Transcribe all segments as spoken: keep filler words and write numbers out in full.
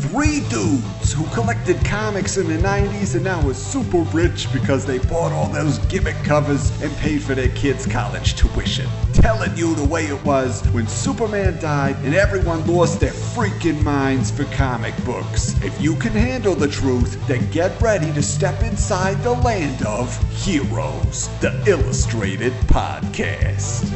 Three dudes who collected comics in the nineties and now are super rich because they bought all those gimmick covers and paid for their kids' college tuition. Telling you the way it was when Superman died and everyone lost their freaking minds for comic books. If you can handle the truth, then get ready to step inside the land of Heroes, the Illustrated Podcast.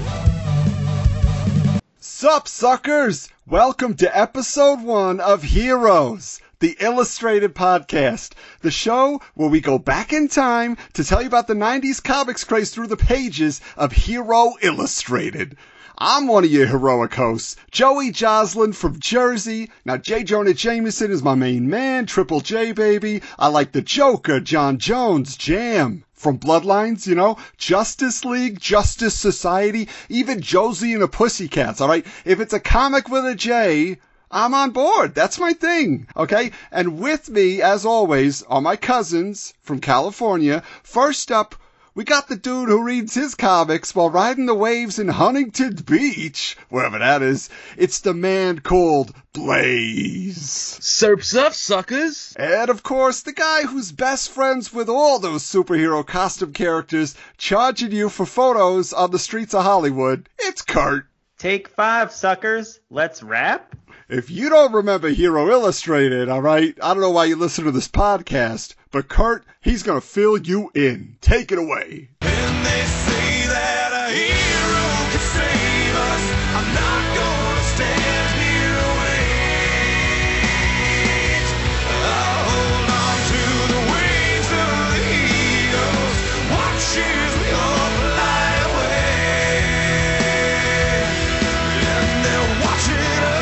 Sup, suckers! Welcome to episode one of Heroes, the Illustrated Podcast, the show where we go back in time to tell you about the nineties comics craze through the pages of Hero Illustrated. I'm one of your heroic hosts, Joey Joslin from Jersey. Now, J. Jonah Jameson is my main man, Triple J, baby. I like the Joker, John Jones, Jam. From Bloodlines, you know, Justice League, Justice Society, even Josie and the Pussycats, all right? If it's a comic with a J, I'm on board. That's my thing, okay? And with me, as always, are my cousins from California. First up, we got the dude who reads his comics while riding the waves in Huntington Beach, wherever that is. It's the man called Blaze. Serps up, suckers. And, of course, the guy who's best friends with all those superhero costume characters charging you for photos on the streets of Hollywood. It's Kurt. Take five, suckers. Let's rap. If you don't remember Hero Illustrated, all right, I don't know why you listen to this podcast, but Kurt, he's going to fill you in. Take it away. And they say that a hero can save us. I'm not going to stand here and wait. I'll hold on to the wings of the eagles. Watch as we all fly away. And they're watching us.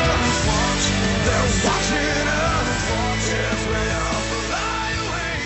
Watch, they're watching us. Watch as we all fly away.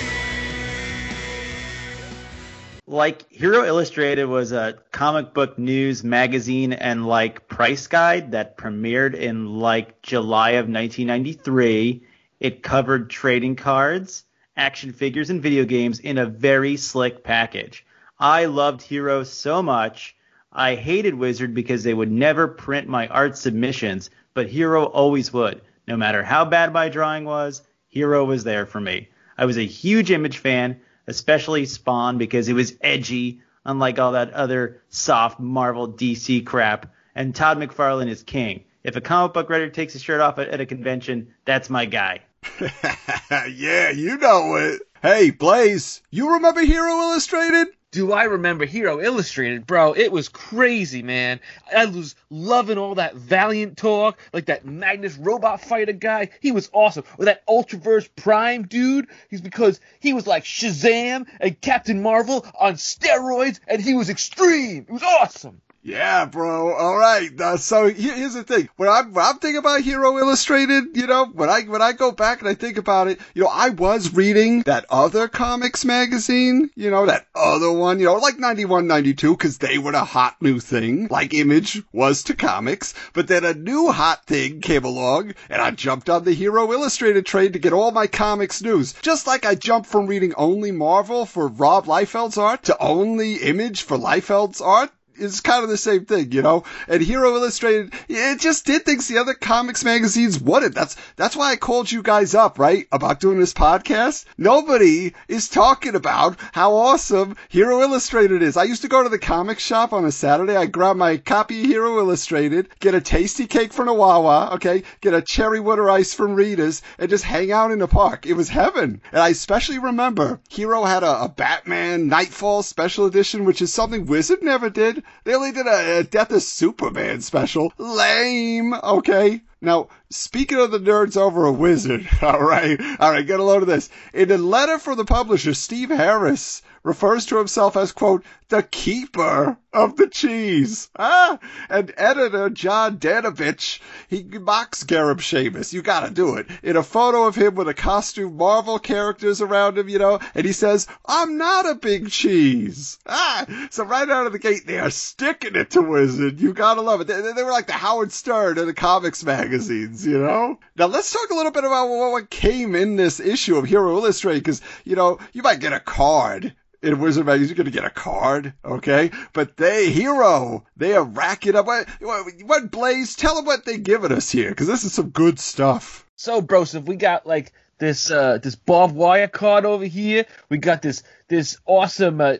Like, Hero Illustrated was a comic book news magazine and like price guide that premiered in like July of nineteen ninety-three. It covered trading cards, action figures, and video games in a very slick package. I loved Hero so much. I hated Wizard because they would never print my art submissions, but Hero always would. No matter how bad my drawing was, Hero was there for me. I was a huge Image fan, especially Spawn, because it was edgy, unlike all that other soft Marvel D C crap. And Todd McFarlane is king. If a comic book writer takes his shirt off at, at a convention, that's my guy. Yeah, you know it. Hey, Blaze, you remember Hero Illustrated? Do I remember Hero Illustrated, bro? It was crazy, man. I was loving all that Valiant talk, like that Magnus Robot Fighter guy. He was awesome. Or that Ultraverse Prime dude. He's because he was like Shazam and Captain Marvel on steroids, and he was extreme. It was awesome. Yeah, bro. All right. Uh, so here, here's the thing. When I'm, when I'm thinking about Hero Illustrated, you know, when I when I go back and I think about it, you know, I was reading that other comics magazine, you know, that other one, you know, like ninety-one, ninety-two, because they were the hot new thing, like Image was to comics. But then a new hot thing came along, and I jumped on the Hero Illustrated train to get all my comics news. Just like I jumped from reading only Marvel for Rob Liefeld's art to only Image for Liefeld's art. It's kind of the same thing, you know? And Hero Illustrated, it just did things the other comics magazines wouldn't. That's that's why I called you guys up, right, about doing this podcast. Nobody is talking about how awesome Hero Illustrated is. I used to go to the comic shop on a Saturday. I'd grab my copy of Hero Illustrated, get a tasty cake from the Wawa, okay, get a cherry water ice from Rita's, and just hang out in the park. It was heaven. And I especially remember Hero had a, a Batman Nightfall special edition, which is something Wizard never did. They only did a, a Death of Superman special. Lame, okay? Now, speaking of the nerds over a Wizard, all right, all right, get a load of this. In a letter from the publisher, Steve Harris refers to himself as, quote, the keeper of the cheese. Ah! And editor John Danovich, he mocks Gareb Shamus. You gotta do it. In a photo of him with a costume, Marvel characters around him, you know, and he says, I'm not a big cheese. Ah! So right out of the gate, they are sticking it to Wizard. You gotta love it. They, they were like the Howard Stern of the comics magazines, you know? Now let's talk a little bit about what came in this issue of Hero Illustrated, because, you know, you might get a card. In Wizard magazine, you're going to get a card, okay? But they, Hero, they are racking up. What, what Blaze, tell them what they're giving us here, because this is some good stuff. So, Broseph, we got, like, this uh, this barbed wire card over here. We got this this awesome uh,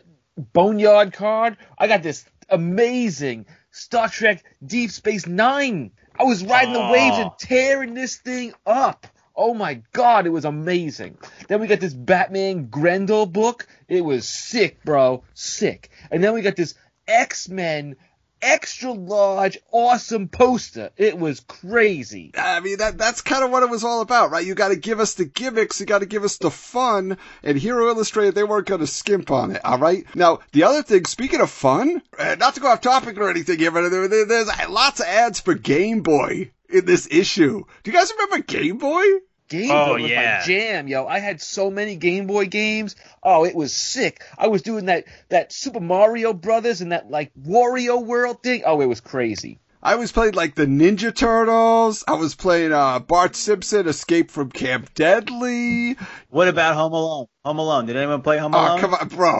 Boneyard card. I got this amazing Star Trek Deep Space Nine. I was riding Aww. the waves and tearing this thing up. Oh, my God, it was amazing. Then we got this Batman Grendel book. It was sick, bro. Sick. And then we got this X-Men extra large, awesome poster. It was crazy. I mean, that that's kind of what it was all about, right? You got to give us the gimmicks. You got to give us the fun. And Hero Illustrated, they weren't going to skimp on it, all right? Now, the other thing, speaking of fun, not to go off topic or anything here, but there's lots of ads for Game Boy in this issue. Do you guys remember Game Boy? Game oh, Boy was yeah. my jam, yo. I had so many Game Boy games. Oh, it was sick. I was doing that, that Super Mario Brothers and that, like, Wario World thing. Oh, it was crazy. I was playing, like, the Ninja Turtles. I was playing uh, Bart Simpson, Escape from Camp Deadly. What about Home Alone? Home Alone. Did anyone play Home Alone? Oh, come on, bro.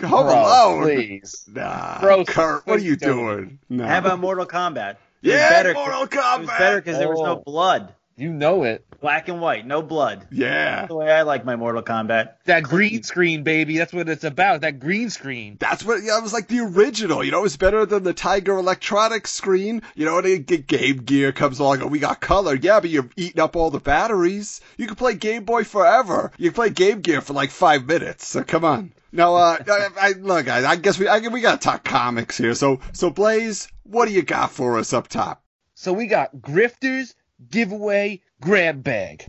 Home bro, Alone. Please. Nah, bro, Kurt, what are you doing? No. How about Mortal Kombat? Yeah, better, Mortal Kombat. It was better because oh. there was no blood. You know it. Black and white, no blood. Yeah. That's the way I like my Mortal Kombat. That green screen, baby. That's what it's about, that green screen. That's what, yeah, it was like the original. You know, it was better than the Tiger Electronics screen. You know, and the Game Gear comes along and we got color. Yeah, but you're eating up all the batteries. You can play Game Boy forever. You can play Game Gear for like five minutes. So come on. Now, uh, I, I, look, I, I guess we I, we got to talk comics here. So, so Blaze, what do you got for us up top? So we got Grifters Giveaway Grab Bag.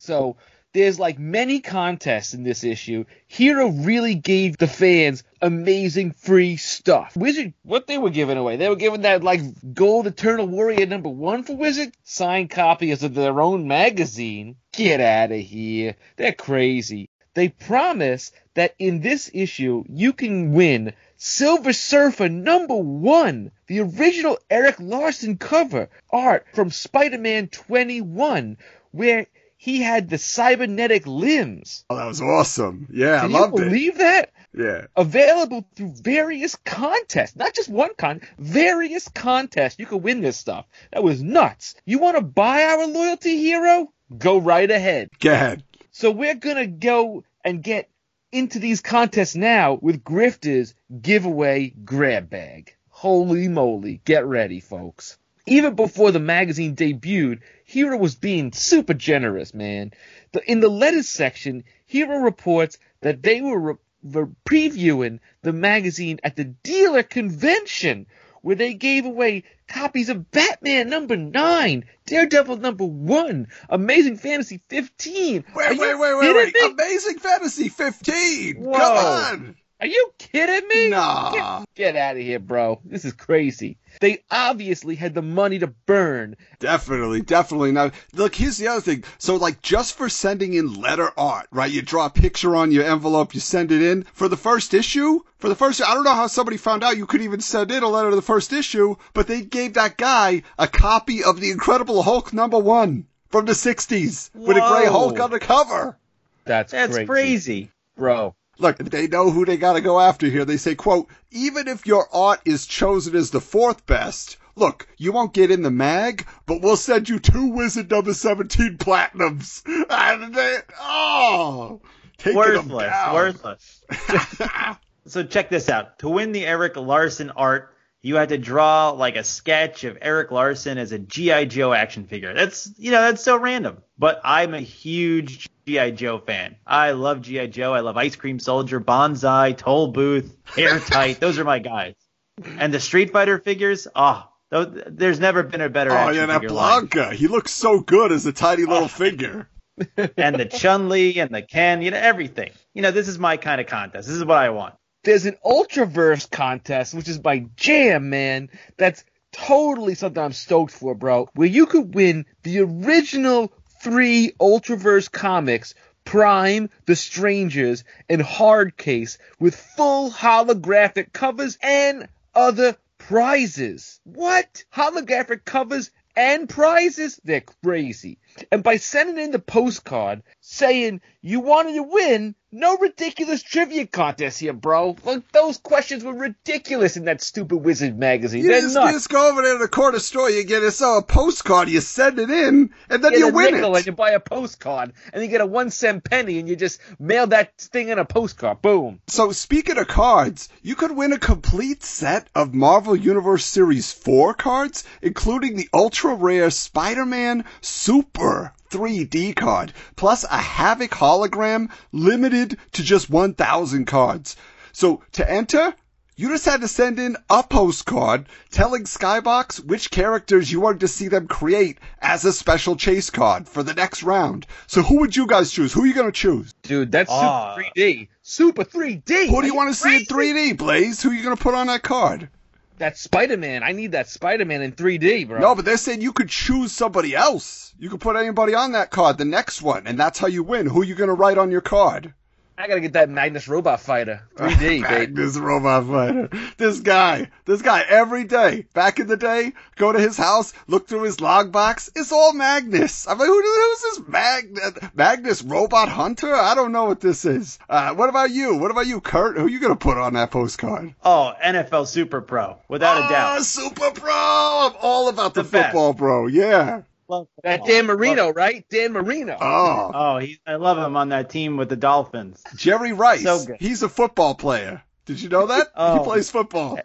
So there's like many contests in this issue. Hero really gave the fans amazing free stuff. Wizard, what they were giving away, they were giving that like gold Eternal Warrior number one for Wizard, signed copies of their own magazine. Get out of here. They're crazy. They promise that in this issue, you can win Silver Surfer number one, the original Erik Larsen cover art from Spider-Man twenty-one, where he had the cybernetic limbs. Oh, that was awesome. Yeah, Can I loved it. Can you believe that? Yeah. Available through various contests. Not just one contest. Various contests. You could win this stuff. That was nuts. You want to buy our loyalty, Hero? Go right ahead. Go ahead. So we're going to go and get into these contests now with Grifter's Giveaway Grab Bag. Holy moly. Get ready, folks. Even before the magazine debuted, Hero was being super generous, man. In the letters section, Hero reports that they were, re- were previewing the magazine at the dealer convention, where they gave away copies of Batman number nine, Daredevil number one, Amazing Fantasy fifteen. Wait, wait, wait, wait, wait. Me? Amazing Fantasy fifteen. Whoa. Come on. Are you kidding me? Nah. Get, get out of here, bro. This is crazy. They obviously had the money to burn. Definitely, definitely. Now, look, here's the other thing. So, like, just for sending in letter art, right? You draw a picture on your envelope, you send it in. For the first issue, for the first, I don't know how somebody found out you could even send in a letter to the first issue, but they gave that guy a copy of The Incredible Hulk number one from the sixties Whoa. with a gray Hulk on the cover. That's, That's crazy. crazy. Bro. Look, they know who they got to go after here. They say, quote, even if your art is chosen as the fourth best, look, you won't get in the mag, but we'll send you two Wizard number seventeen Platinums. And they, oh, taking them down. Worthless, worthless. So check this out. To win the Erik Larsen art, you had to draw like a sketch of Erik Larsen as a G I Joe action figure. That's, you know, that's so random. But I'm a huge G I. Joe fan. I love G I. Joe. I love Ice Cream Soldier, Banzai, Toll Booth, Airtight. Those are my guys. And the Street Fighter figures, oh, there's never been a better action figure. Oh, yeah, that Blanca. Line. He looks so good as a tiny little oh. figure. And the Chun-Li and the Ken, you know, everything. You know, this is my kind of contest. This is what I want. There's an Ultraverse contest, which is my jam, man. That's totally something I'm stoked for, bro, where you could win the original three Ultraverse comics, Prime, The Strangers, and Hardcase, with full holographic covers and other prizes. What? Holographic covers and prizes? They're crazy. And by sending in the postcard saying you wanted to win, no ridiculous trivia contest here, bro. Like, those questions were ridiculous in that stupid Wizard magazine. You, just, you just go over there to the corner store, you get yourself a postcard, you send it in, and then you, you win it. And you buy a postcard, and you get a one cent penny, and you just mail that thing in a postcard. Boom. So speaking of cards, you could win a complete set of Marvel Universe Series four cards, including the ultra rare Spider-Man Super three D card, plus a Havoc hologram limited to just one thousand cards. So to enter, you just had to send in a postcard telling Skybox which characters you wanted to see them create as a special chase card for the next round. So who would you guys choose? Who are you going to choose? Dude, that's uh, Super three D. Super three D! Who do you want to see in three D, Blaze? Who are you going to put on that card? That's Spider-Man. I need that Spider-Man in three D, bro. No, but they're saying you could choose somebody else. You could put anybody on that card, the next one, and that's how you win. Who are you going to write on your card? I got to get that Magnus Robot Fighter. three D, Magnus baby. Robot Fighter. This guy. This guy, every day. Back in the day, go to his house, look through his log box. It's all Magnus. I'm like, who is this Magnus? Magnus Robot Hunter? I don't know what this is. Uh, what about you? What about you, Kurt? Who are you going to put on that postcard? Oh, N F L Super Pro. Without oh, a doubt. Oh, Super Pro. I'm all about the, the football, best. Bro. Yeah. That Dan Marino, right? Dan Marino. Oh, oh, he, I love him on that team with the Dolphins. Jerry Rice. So good. He's a football player. Did you know that? oh. He plays football.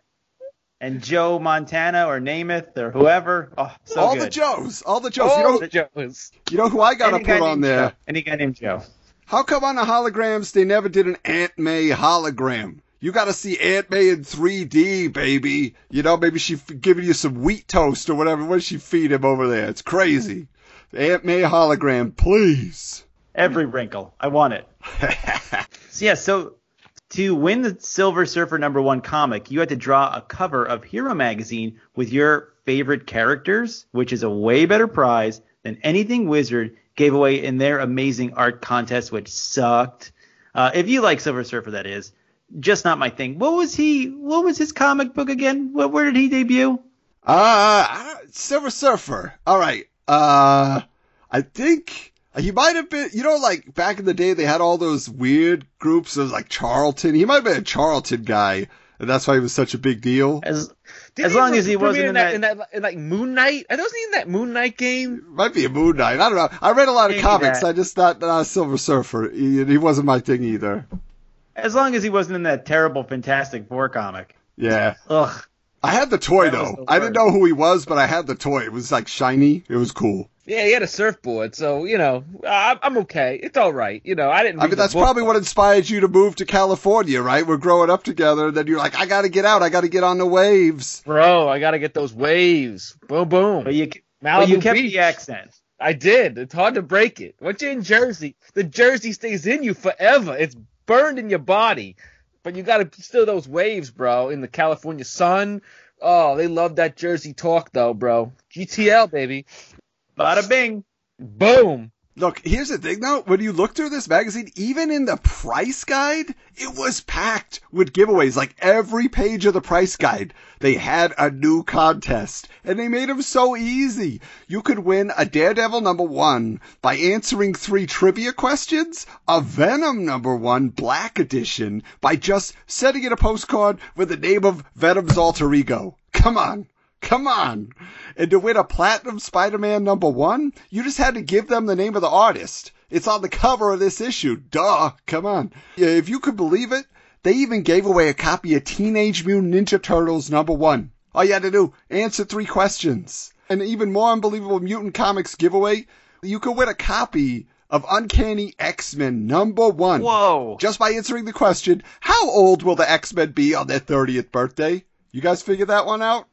And Joe Montana or Namath or whoever. Oh, so all good. the Joes. All the Joes. All you know, the Joes. You know who I got to put on there? Joe. Any guy named Joe. How come on the holograms they never did an Aunt May hologram? You got to see Aunt May in three D, baby. You know, maybe she's giving you some wheat toast or whatever. What does she feed him over there? It's crazy. Aunt May hologram, please. Every wrinkle. I want it. So, yeah, so to win the Silver Surfer number one comic, you had to draw a cover of Hero Magazine with your favorite characters, which is a way better prize than anything Wizard gave away in their amazing art contest, which sucked. Uh, if you like Silver Surfer, that is. Just not my thing. What was he? What was his comic book again? What, where did he debut? Uh, Silver Surfer. All right. Uh, I think he might have been, you know, like back in the day, they had all those weird groups. It was like Charlton. He might have been a Charlton guy. And that's why he was such a big deal. As, as long as he wasn't in that, in that, in that in like Moon Knight. I wasn't in that Moon Knight game. Might be a Moon Knight. I don't know. I read a lot of comics. That. I just thought not a Silver Surfer. He, he wasn't my thing either. As long as he wasn't in that terrible Fantastic Four comic. Yeah. Ugh. I had the toy, that though. The I didn't know who he was, but I had the toy. It was, like, shiny. It was cool. Yeah, he had a surfboard, so, you know, I'm okay. It's all right. You know, I didn't read I mean, that's book, probably but... what inspired you to move to California, right? We're growing up together, and then you're like, I got to get out. I got to get on the waves. Bro, I got to get those waves. Boom, boom. But you, Malibu you kept Beach. The accent. I did. It's hard to break it. Once you're in Jersey, the Jersey stays in you forever. It's burned in your body, but you got to still those waves, bro, in the California sun. Oh, they love that Jersey talk, though, bro. G T L, baby. Bada bing. Boom. Look, here's the thing, though. When you look through this magazine, even in the price guide, it was packed with giveaways. Like, every page of the price guide, they had a new contest, and they made them so easy. You could win a Daredevil number one by answering three trivia questions, a Venom number one Black Edition by just sending in a postcard with the name of Venom's alter ego. Come on. Come on. And to win a Platinum Spider-Man number one, you just had to give them the name of the artist. It's on the cover of this issue. Duh. Come on. If you could believe it, they even gave away a copy of Teenage Mutant Ninja Turtles number one. All you had to do, answer three questions. An even more unbelievable Mutant Comics giveaway, you could win a copy of Uncanny X-Men number one. Whoa. Just by answering the question, how old will the X-Men be on their thirtieth birthday? You guys figure that one out?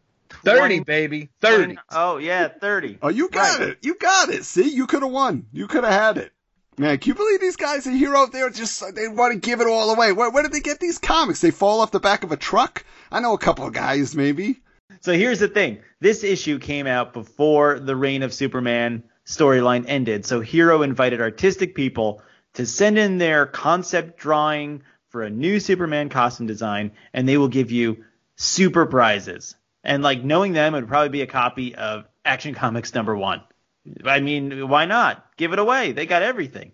thirty, baby. thirty. Oh, yeah, thirty. Oh, you got right. it. You got it. See, you could have won. You could have had it. Man, can you believe these guys are Hero? They're just, they want to give it all away. Where, where did they get these comics? They fall off the back of a truck? I know a couple of guys, maybe. So here's the thing. This issue came out before the Reign of Superman storyline ended. So Hero invited artistic people to send in their concept drawing for a new Superman costume design, and they will give you super prizes. And, like, knowing them, it would probably be a copy of Action Comics number one. I mean, why not? Give it away. They got everything.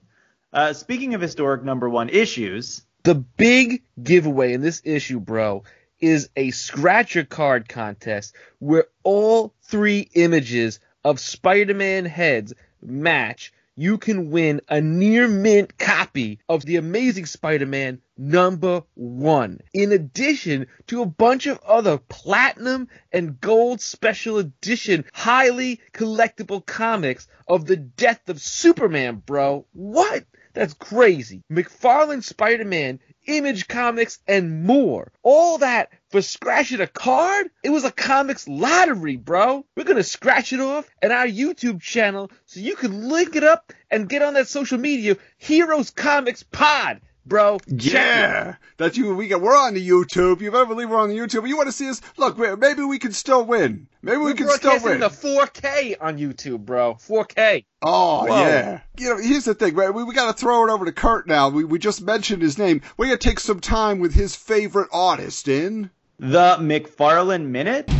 Uh, speaking of historic number one issues. The big giveaway in this issue, bro, is a scratcher card contest where all three images of Spider-Man heads match. You can win a near mint copy of The Amazing Spider-Man number one, in addition to a bunch of other platinum and gold special edition highly collectible comics of the Death of Superman, bro. What? That's crazy. McFarlane Spider-Man, Image Comics, and more. All that for scratching a card? It was a comics lottery, bro. We're going to scratch it off at our YouTube channel so you can link it up and get on that social media, Heroes Comics Pod. Bro, yeah, that you we get. We're on the YouTube. You better believe we're on the YouTube. You want to see us? Look, maybe we can still win. Maybe we we're can still win. We're broadcasting the four K on YouTube, bro. four K. Oh, whoa. Yeah. You know, here's the thing, right? We we got to throw it over to Kurt now. We we just mentioned his name. We're gonna take some time with his favorite artist in the McFarlane Minute.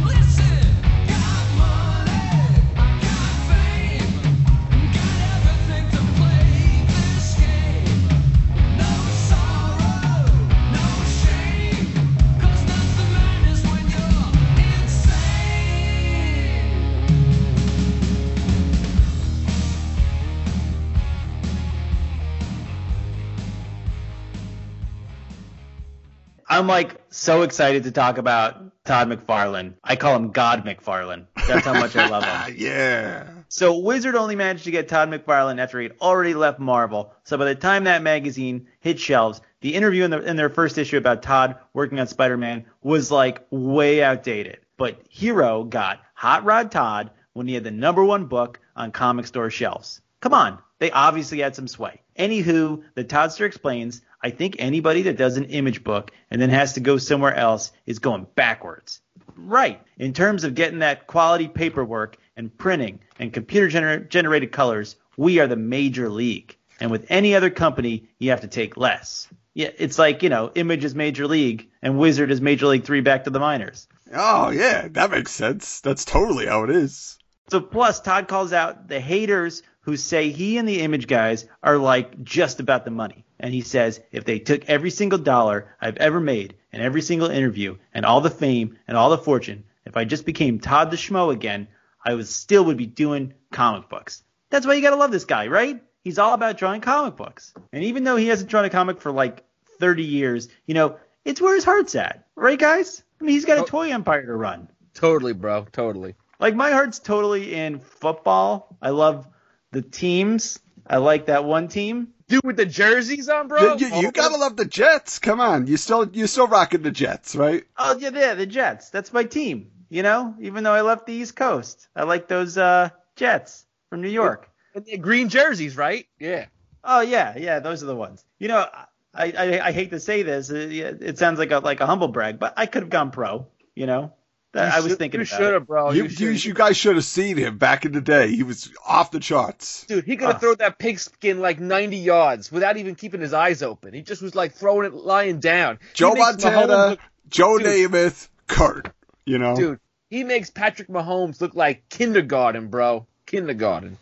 I'm, like, so excited to talk about Todd McFarlane. I call him God McFarlane. That's how much I love him. Yeah. So Wizard only managed to get Todd McFarlane after he'd already left Marvel. So by the time that magazine hit shelves, the interview in, the, in their first issue about Todd working on Spider-Man was, like, way outdated. But Hero got Hot Rod Todd when he had the number one book on comic store shelves. Come on. They obviously had some sway. Anywho, the Toddster explains, I think anybody that does an Image book and then has to go somewhere else is going backwards. Right. In terms of getting that quality paperwork and printing and computer gener- generated colors, we are the major league. And with any other company, you have to take less. Yeah, it's like, you know, Image is major league and Wizard is major league three back to the minors. Oh, yeah, that makes sense. That's totally how it is. So plus, Todd calls out the haters who say he and the Image guys are, like, just about the money. And he says, if they took every single dollar I've ever made and every single interview and all the fame and all the fortune, if I just became Todd the Schmo again, I was still would be doing comic books. That's why you got to love this guy, right? He's all about drawing comic books. And even though he hasn't drawn a comic for, like, thirty years, you know, it's where his heart's at. Right, guys? I mean, he's got a toy empire to run. Totally, bro. Totally. Like, my heart's totally in football. I love the teams. I like that one team. Dude, with the jerseys on, bro? You, you, you gotta love the Jets. Come on. You still, you're still rocking the Jets, right? Oh, yeah, yeah, the Jets. That's my team, you know? Even though I left the East Coast. I like those uh, Jets from New York. And the green jerseys, right? Yeah. Oh, yeah, yeah, those are the ones. You know, I I, I hate to say this. It, it sounds like a, like a humble brag, but I could have gone pro, you know? I was thinking about it. You should have, bro. You, you, you guys should have seen him back in the day. He was off the charts. Dude, he could have uh. thrown that pigskin like ninety yards without even keeping his eyes open. He just was like throwing it lying down. Joe Montana, look, Joe dude, Namath, Kurt, you know? Dude, he makes Patrick Mahomes look like kindergarten, bro. Kindergarten.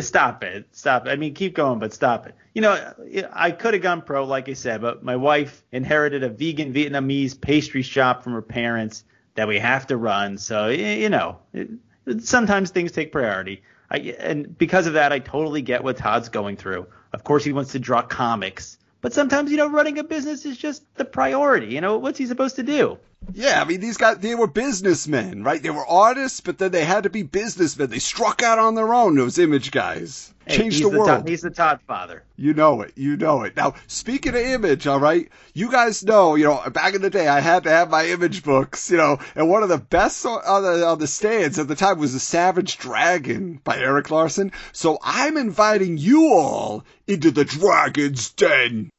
Stop it. Stop it. I mean, keep going, but stop it. You know, I could have gone pro, like I said, but my wife inherited a vegan Vietnamese pastry shop from her parents that we have to run. So, you know, it, sometimes things take priority. I, and because of that, I totally get what Todd's going through. Of course, he wants to draw comics. But sometimes, you know, running a business is just the priority. You know, what's he supposed to do? Yeah, I mean, these guys, they were businessmen, right? They were artists, but then they had to be businessmen. They struck out on their own, those Image guys. Hey, Change the, the world. To- he's the Todd father. You know it. You know it. Now, speaking of Image, all right, you guys know, you know, back in the day, I had to have my Image books, you know, and one of the best on the, on the stands at the time was The Savage Dragon by Erik Larsen. So I'm inviting you all into the Dragon's Den.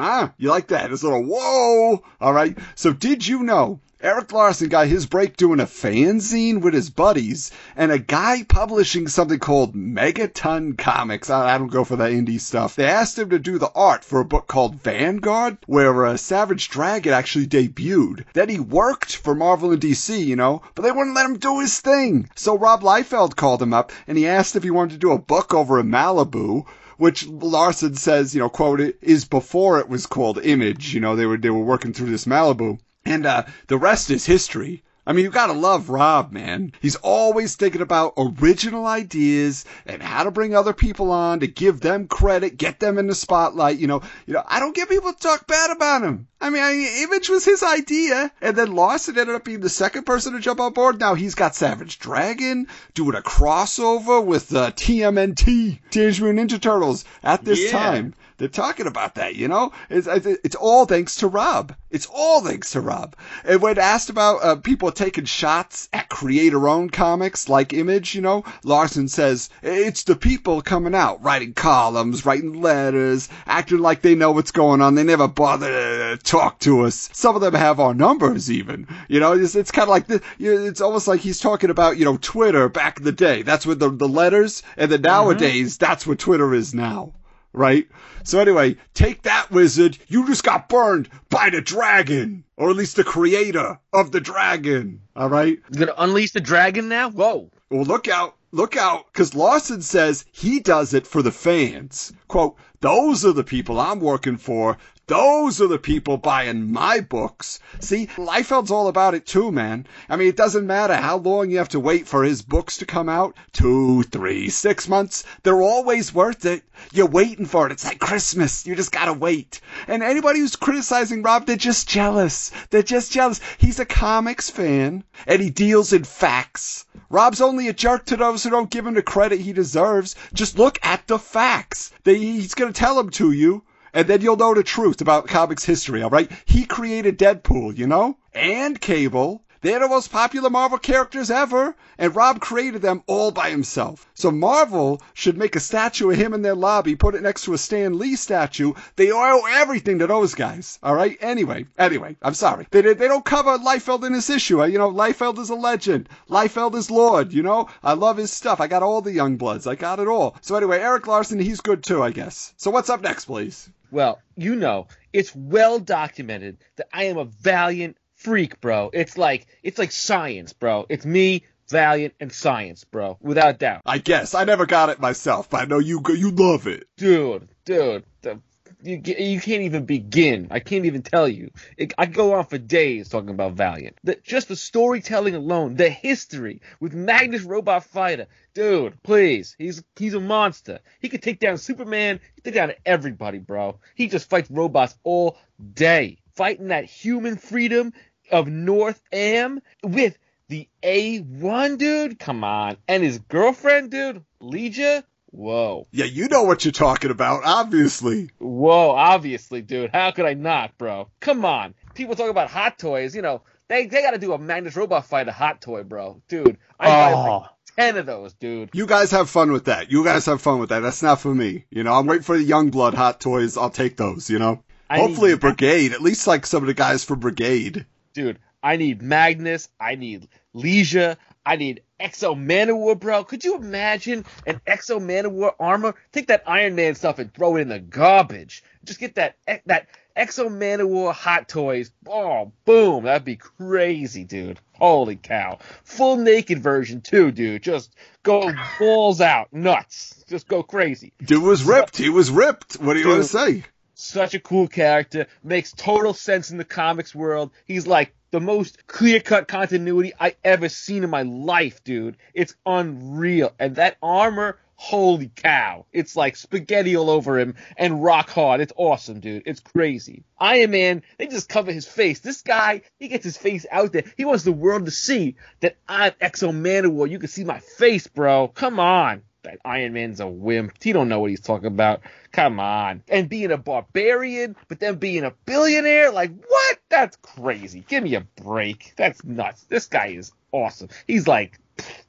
Ah, you like that? It's a little, whoa! All right, so did you know Erik Larsen got his break doing a fanzine with his buddies and a guy publishing something called Megaton Comics? I, I don't go for that indie stuff. They asked him to do the art for a book called Vanguard, where uh, Savage Dragon actually debuted. Then he worked for Marvel and D C, you know, but they wouldn't let him do his thing. So Rob Liefeld called him up, and he asked if he wanted to do a book over in Malibu, which Larsen says, you know, quote, is before it was called Image. You know, they were they were working through this Malibu. And uh, the rest is history. I mean, you gotta love Rob, man. He's always thinking about original ideas and how to bring other people on to give them credit, get them in the spotlight. You know, you know, I don't get people to talk bad about him. I mean, I, Image was his idea, and then Larsen ended up being the second person to jump on board. Now he's got Savage Dragon doing a crossover with uh, T M N T, Teenage Mutant Ninja Turtles, at this yeah. time. They're talking about that, you know? It's, it's all thanks to Rob. It's all thanks to Rob. And when asked about uh, people taking shots at creator-owned comics like Image, you know, Larsen says, it's the people coming out, writing columns, writing letters, acting like they know what's going on. They never bother to talk to us. Some of them have our numbers even. You know, it's, it's kind of like this. It's almost like he's talking about, you know, Twitter back in the day. That's with the, the letters. And then nowadays, mm-hmm. that's what Twitter is now. Right? So anyway, take that, Wizard. You just got burned by the dragon. Or at least the creator of the dragon. All right? You're going to unleash the dragon now? Whoa. Well, look out. Look out. Because Larsen says he does it for the fans. Quote, those are the people I'm working for. Those are the people buying my books. See, Liefeld's all about it too, man. I mean, it doesn't matter how long you have to wait for his books to come out. Two, three, six months. They're always worth it. You're waiting for it. It's like Christmas. You just gotta wait. And anybody who's criticizing Rob, they're just jealous. They're just jealous. He's a comics fan, and he deals in facts. Rob's only a jerk to those who don't give him the credit he deserves. Just look at the facts. They, he's gonna tell them to you. And then you'll know the truth about comics history, all right? He created Deadpool, you know? And Cable. They're the most popular Marvel characters ever. And Rob created them all by himself. So Marvel should make a statue of him in their lobby, put it next to a Stan Lee statue. They owe everything to those guys, all right? Anyway, anyway, I'm sorry. They they don't cover Liefeld in this issue. You know, Liefeld is a legend. Liefeld is Lord, you know? I love his stuff. I got all the Youngbloods. I got it all. So anyway, Erik Larsen, he's good too, I guess. So what's up next, please? Well, you know, it's well documented that I am a Valiant freak, bro. It's like it's like science, bro. It's me, Valiant, and science, bro. Without doubt. I guess I never got it myself, but I know you you love it, dude, dude. The, you you can't even begin. I can't even tell you. It, I go on for days talking about Valiant. The, just the storytelling alone, the history with Magnus Robot Fighter. Dude, please, he's he's a monster. He could take down Superman. He could take down everybody, bro. He just fights robots all day, fighting that human freedom of North Am with the A one dude. Come on. And his girlfriend, dude, Legia. Whoa. Yeah, you know what you're talking about, obviously. Whoa, obviously, dude. How could I not, bro? Come on. People talk about hot toys, you know. They they got to do a Magnus Robot Fighter hot toy, bro. Dude, I oh. like ten of those, dude. You guys have fun with that. You guys have fun with that. That's not for me. You know, I'm waiting for the Youngblood hot toys. I'll take those, you know. I Hopefully need- a Brigade, at least like some of the guys from Brigade. Dude, I need Magnus. I need Legia. I need X-O Manowar, bro. Could you imagine an X-O Manowar armor? Take that Iron Man stuff and throw it in the garbage. Just get that that X-O Manowar hot toys. Oh, boom. That'd be crazy, dude. Holy cow. Full naked version, too, dude. Just go balls out. Nuts. Just go crazy. Dude was ripped. So, he was ripped. What do you want to say? Such a cool character. Makes total sense in the comics world. He's like the most clear-cut continuity I ever seen in my life, dude. It's unreal. And that armor, holy cow. It's like spaghetti all over him and rock hard. It's awesome, dude. It's crazy. Iron Man, they just cover his face. This guy, he gets his face out there. He wants the world to see that I'm X-O Manowar. You can see my face, bro. Come on. That Iron Man's a wimp. He don't know what he's talking about. Come on. And being a barbarian, but then being a billionaire? Like, what? That's crazy. Give me a break. That's nuts. This guy is awesome. He's like,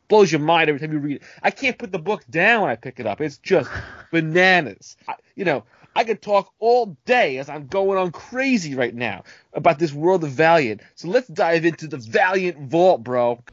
blows your mind every time you read it. I can't put the book down when I pick it up. It's just bananas. I, you know, I could talk all day as I'm going on crazy right now about this world of Valiant. So let's dive into the Valiant Vault, bro.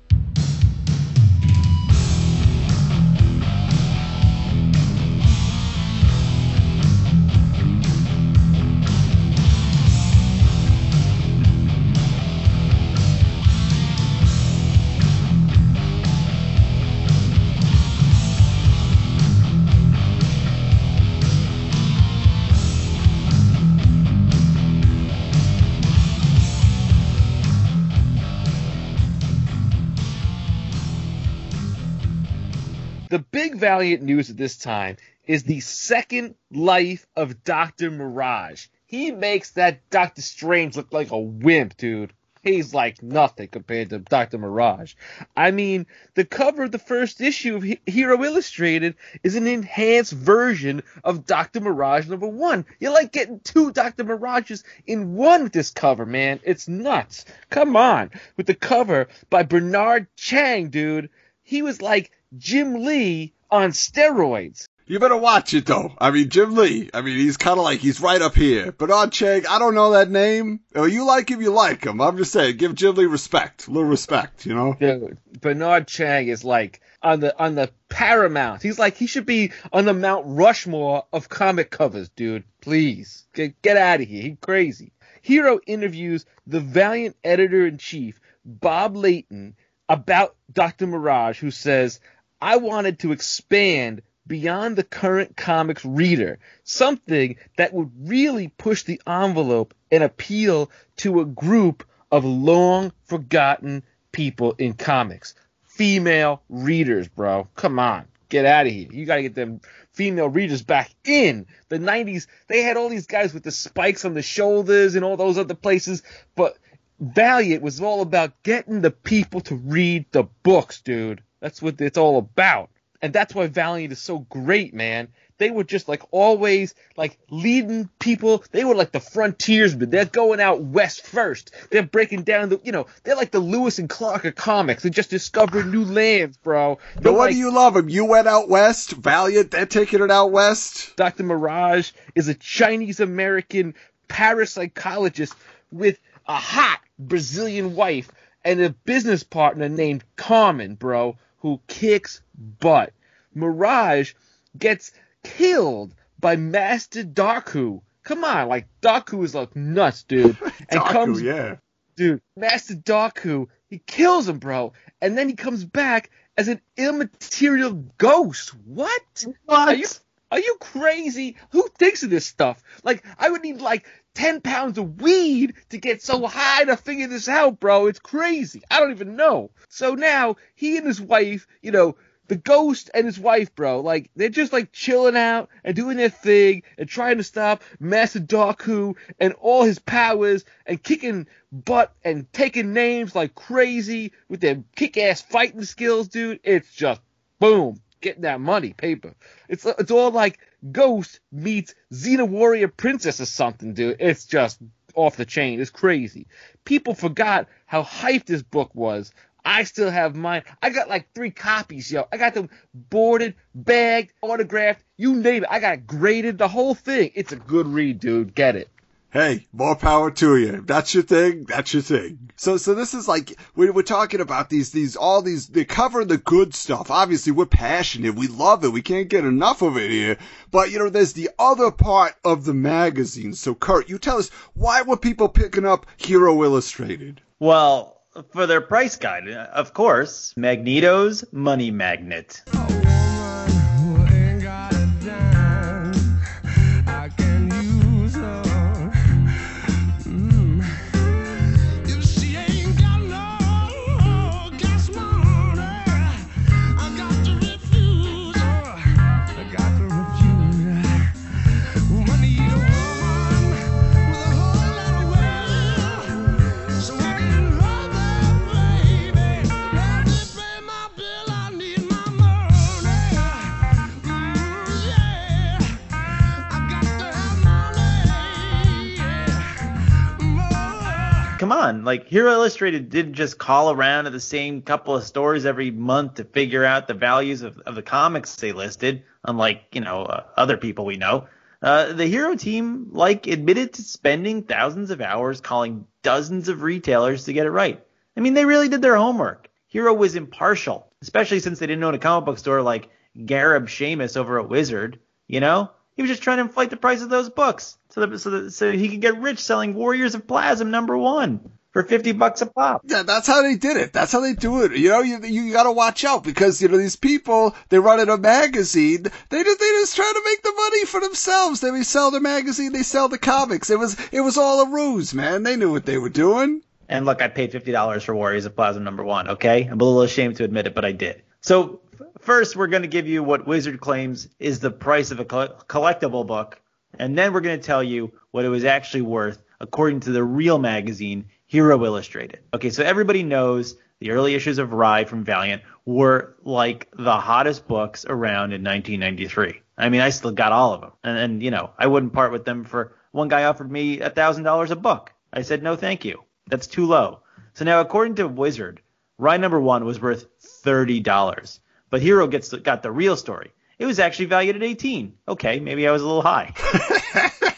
The big Valiant news at this time is the second life of Doctor Mirage. He makes that Doctor Strange look like a wimp, dude. He's like nothing compared to Doctor Mirage. I mean, the cover of the first issue of Hero Illustrated is an enhanced version of Doctor Mirage number one. You're like getting two Doctor Mirages in one with this cover, man. It's nuts. Come on. With the cover by Bernard Chang, dude. He was like Jim Lee on steroids. You better watch it, though. I mean, Jim Lee, I mean, he's kind of like, he's right up here. Bernard Chang, I don't know that name. Oh, you like him, you like him. I'm just saying, give Jim Lee respect. A little respect, you know? Dude, Bernard Chang is like on the on the Paramount. He's like, he should be on the Mount Rushmore of comic covers, dude. Please, get, get out of here. He's crazy. Hero interviews the Valiant editor-in-chief, Bob Layton, about Doctor Mirage, who says, I wanted to expand beyond the current comics reader, something that would really push the envelope and appeal to a group of long-forgotten people in comics. Female readers, bro. Come on. Get out of here. You got to get them female readers back in. The nineties, they had all these guys with the spikes on the shoulders and all those other places, but Valiant was all about getting the people to read the books, dude. That's what it's all about. And that's why Valiant is so great, man. They were just like always like leading people. They were like the frontiersmen. They're going out west first. They're breaking down the, you know, they're like the Lewis and Clark of comics. They're just discovering new lands, bro. No one, like, do you love them? You went out west. Valiant, they're taking it out west. Doctor Mirage is a Chinese-American parapsychologist with a hot Brazilian wife and a business partner named Carmen, bro, who kicks butt. Mirage gets killed by Master Darque. Come on, like, Darque is like nuts, dude. And Darque, comes, yeah. Dude, Master Darque, he kills him, bro. And then he comes back as an immaterial ghost. What? What? Are you, are you crazy? Who thinks of this stuff? Like, I would need, like, ten pounds of weed to get so high to figure this out, bro. It's crazy. I don't even know. So now he and his wife, you know, the ghost and his wife, bro, like, they're just like chilling out and doing their thing and trying to stop Master Darque and all his powers and kicking butt and taking names like crazy with their kick-ass fighting skills, dude. It's just boom, getting that money, paper. It's it's all like Ghost meets Xena Warrior Princess or something, dude. It's just off the chain. It's crazy. People forgot how hyped this book was. I still have mine. I got like three copies, yo. I got them boarded, bagged, autographed, you name it. I got graded, the whole thing. It's a good read, dude. Get it. Hey, more power to you. That's your thing. That's your thing. So, so this is like, we're, we're talking about these, these, all these, they cover the good stuff. Obviously, we're passionate. We love it. We can't get enough of it here. But, you know, there's the other part of the magazine. So, Kurt, you tell us, why were people picking up Hero Illustrated? Well, for their price guide, of course, Magneto's Money Magnet. Oh. on. Like, Hero Illustrated didn't just call around to the same couple of stores every month to figure out the values of, of the comics they listed, unlike, you know, uh, other people we know. Uh, the Hero team, like, admitted to spending thousands of hours calling dozens of retailers to get it right. I mean, they really did their homework. Hero was impartial, especially since they didn't own a comic book store like Gareb Shamus over at Wizard, you know? He was just trying to inflate the price of those books so that, so that so he could get rich selling Warriors of Plasm number one for fifty bucks a pop. Yeah, that's how they did it. That's how they do it. You know, you you got to watch out because, you know, these people, they run in a magazine. They just, they just try to make the money for themselves. They sell the magazine. They sell the comics. It was, it was all a ruse, man. They knew what they were doing. And look, I paid fifty dollars for Warriors of Plasm number one, okay? I'm a little ashamed to admit it, but I did. So... First, we're going to give you what Wizard claims is the price of a collectible book, and then we're going to tell you what it was actually worth according to the real magazine, Hero Illustrated. Okay, so everybody knows the early issues of Rai from Valiant were like the hottest books around in nineteen ninety-three. I mean, I still got all of them, and, and you know, I wouldn't part with them for – one guy offered me one thousand dollars a book. I said, no, thank you. That's too low. So now, according to Wizard, Rai number one was worth thirty dollars. But Hero gets the, got the real story. It was actually valued at eighteen. Okay, maybe I was a little high.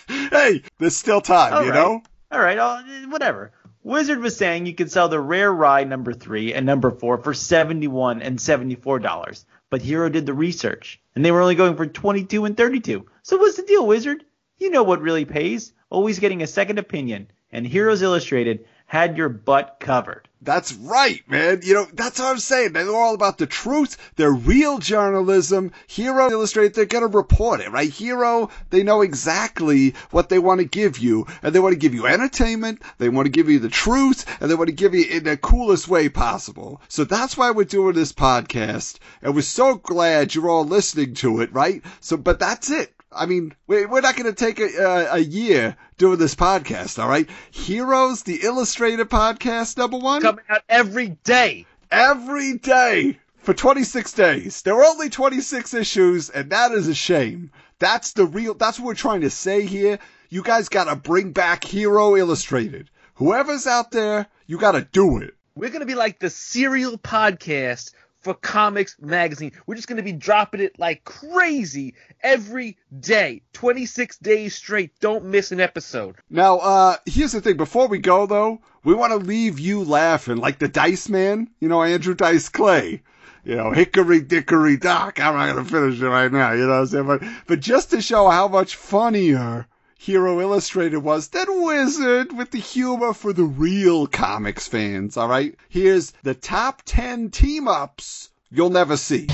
Hey, there's still time, all you right. know? All right, all, whatever. Wizard was saying you could sell the rare Rai number three and number four for seventy-one dollars and seventy-four dollars. But Hero did the research, and they were only going for twenty-two dollars and thirty-two dollars. So what's the deal, Wizard? You know what really pays. Always getting a second opinion. And Heroes Illustrated had your butt covered. That's right, man. You know, that's what I'm saying. They're all about the truth. They're real journalism. Hero Illustrated, they're going to report it, right? Hero, they know exactly what they want to give you. And they want to give you entertainment. They want to give you the truth. And they want to give you in the coolest way possible. So that's why we're doing this podcast. And we're so glad you're all listening to it, right? So, but that's it. I mean, we're not going to take a, a year doing this podcast, all right? Heroes, the Illustrated podcast, number one. Coming out every day. Every day for twenty-six days. There were only twenty-six issues, and that is a shame. That's the real, that's what we're trying to say here. You guys got to bring back Hero Illustrated. Whoever's out there, you got to do it. We're going to be like the serial podcast for Comics Magazine. We're just going to be dropping it like crazy every day. twenty-six days straight. Don't miss an episode. Now, uh, here's the thing. Before we go, though, we want to leave you laughing like the Dice Man. You know, Andrew Dice Clay. You know, Hickory Dickory Dock. I'm not going to finish it right now. You know what I'm saying? But, but just to show how much funnier Hero Illustrated was than Wizard, with the humor for the real comics fans, all right? Here's the top ten team-ups you'll never see.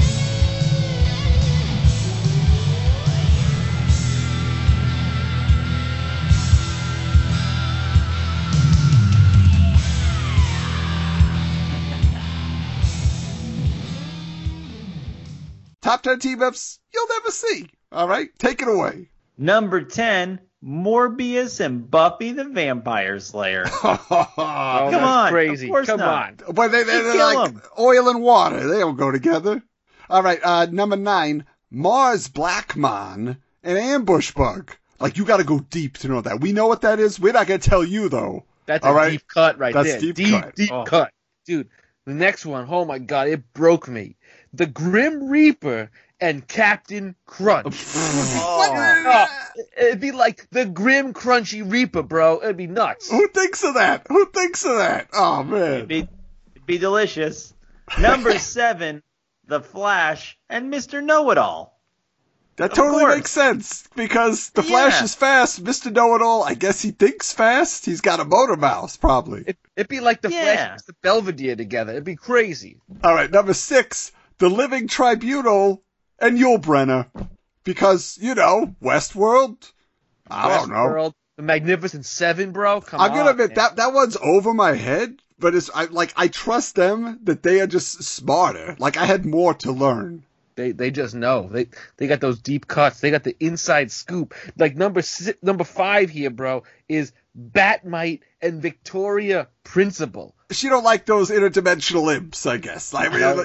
Top ten team-ups you'll never see, all right? Take it away. Number ten. Morbius and Buffy the Vampire Slayer. Oh, come on, crazy. Of course Come not. on. But they, they, they're like them. Oil and water. They don't go together. All right, uh, number nine, Mars Blackmon and Ambush Bug. Like, you got to go deep to know that. We know what that is. We're not going to tell you, though. That's All a right? deep cut right That's there. That's deep, deep cut. Deep oh. cut. Dude, the next one, oh, my God, it broke me. The Grim Reaper and Captain Crunch. Oh. Oh, it'd be like the Grim Crunchy Reaper, bro. It'd be nuts. Who thinks of that? Who thinks of that? Oh, man. It'd be, it'd be delicious. Number seven, The Flash and Mister Know-It-All. That of totally course. makes sense, because The yeah. Flash is fast. Mister Know-It-All, I guess he thinks fast. He's got a motor mouse, probably. It, it'd be like The yeah. Flash and the Belvedere together. It'd be crazy. All right, number six, The Living Tribunal and Yul Brynner, because, you know, Westworld. I West don't know. World, the Magnificent Seven, bro. Come I'm on. I'm gonna admit man. that that one's over my head, but it's I like I trust them that they are just smarter. Like, I had more to learn. They they just know. They they got those deep cuts. They got the inside scoop. Like, number six, number five here, bro, is Batmite and Victoria Principal. She don't like those interdimensional imps, I guess. Like, no.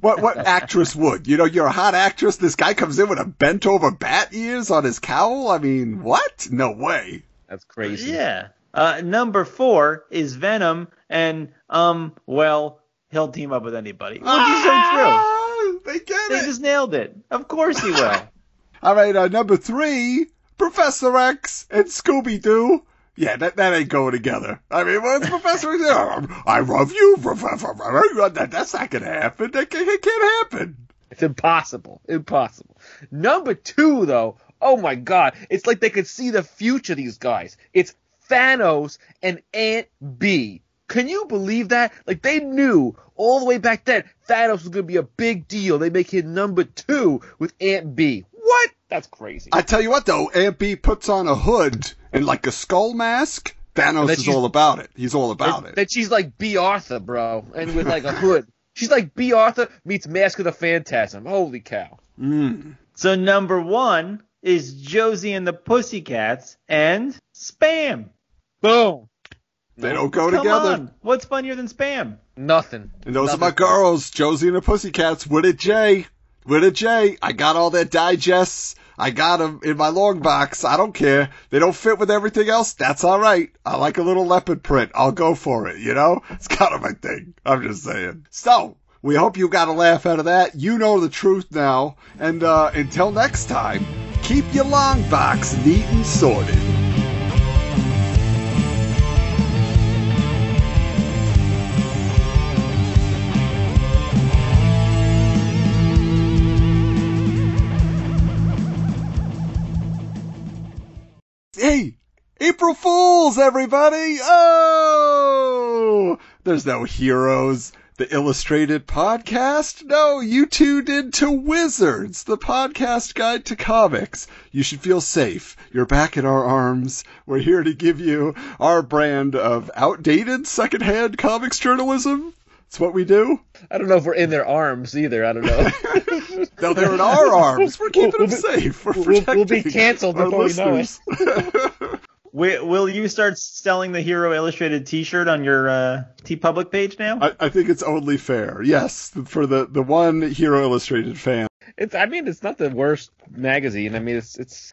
what what actress would? You know, you're a hot actress. This guy comes in with a bent over bat ears on his cowl. I mean, what? No way. That's crazy. Yeah. Uh, number four is Venom, and, um, well, he'll team up with anybody. Which ah, is so true. They get they it. They just nailed it. Of course he will. All right, uh, number three, Professor X and Scooby-Doo. Yeah, that, that ain't going together. I mean, what's Professor X? I, I love you, Professor. That, that's not going to happen. That can't, it can't happen. It's impossible. Impossible. Number two, though, oh, my God. It's like they could see the future, these guys. It's Thanos and Aunt Bee. Can you believe that? Like, they knew all the way back then Thanos was going to be a big deal. They make him number two with Aunt Bee. What? That's crazy. I tell you what, though, Aunt Bee puts on a hood and, like, a skull mask. Thanos is all about it. He's all about that, it. That she's like Bea Arthur, bro, and with, like, a hood. She's like Bea Arthur meets Mask of the Phantasm. Holy cow. Mm. So number one is Josie and the Pussycats and Spam. Boom. They don't go Come together. On. What's funnier than Spam? Nothing. And those Nothing. are my girls, Josie and the Pussycats, with a J. With a J. I got all their digests. I got them in my long box. I don't care. They don't fit with everything else. That's all right. I like a little leopard print. I'll go for it, you know? It's kind of my thing. I'm just saying. So, we hope you got a laugh out of that. You know the truth now. And uh, until next time, keep your long box neat and sorted. Hey, April Fools, everybody! Oh! There's no Heroes, the Illustrated Podcast. No, you tuned in to Wizards, the podcast guide to comics. You should feel safe. You're back in our arms. We're here to give you our brand of outdated secondhand comics journalism. It's what we do. I don't know if we're in their arms either. I don't know. No, they're in our arms. We're keeping we'll, them safe. We're protecting. We'll be canceled before we know it. Will you start selling the Hero Illustrated T-shirt on your uh, TeePublic page now? I, I think it's only fair. Yes, for the, the one Hero Illustrated fan. It's. I mean, it's not the worst magazine. I mean, it's. It's.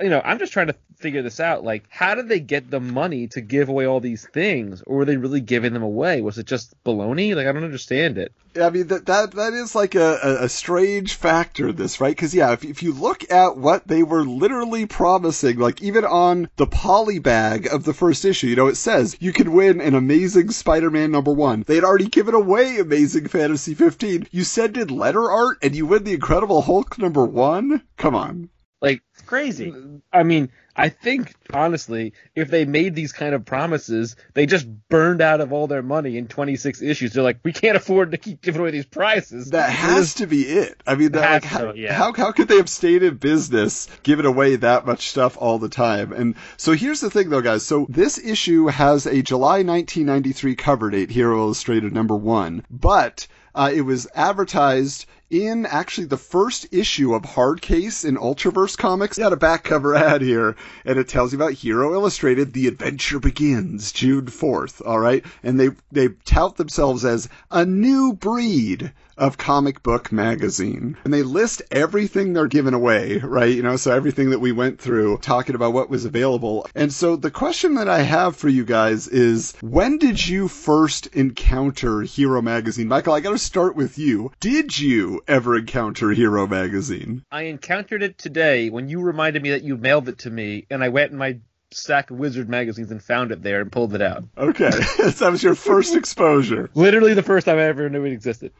You know, I'm just trying to figure this out. Like, how did they get the money to give away all these things, or were they really giving them away? Was it just baloney? Like, I don't understand it. I mean, that that that is like a, a, a strange factor. This, right? Because yeah, if if you look at what they were literally promising, like even on the poly bag of the first issue, you know, it says you can win an Amazing Spider-Man number one. They had already given away Amazing Fantasy fifteen. You send in letter art, and you win the Incredible Hulk number one. Come on. Like, it's crazy. I mean, I think, honestly, if they made these kind of promises, they just burned out of all their money in twenty-six issues. They're like, we can't afford to keep giving away these prizes. That has to be it. I mean, that, like, how, to, yeah. how how could they have stayed in business giving away that much stuff all the time? And so here's the thing, though, guys. So this issue has a July nineteen ninety-three cover date, Hero Illustrated number one. But uh, it was advertised in actually the first issue of Hardcase in Ultraverse Comics. They had a back cover ad here, and it tells you about Hero Illustrated, The Adventure Begins, June fourth, all right? And they, they tout themselves as a new breed of comic book magazine. And they list everything they're giving away, right? You know, so everything that we went through, talking about what was available. And so the question that I have for you guys is, when did you first encounter Hero Magazine? Michael, I got to start with you. Did you ever encounter Hero Magazine? I encountered it today when you reminded me that you mailed it to me, and I went in my stack of Wizard magazines and found it there and pulled it out. Okay. That was your first exposure. Literally the first time I ever knew it existed.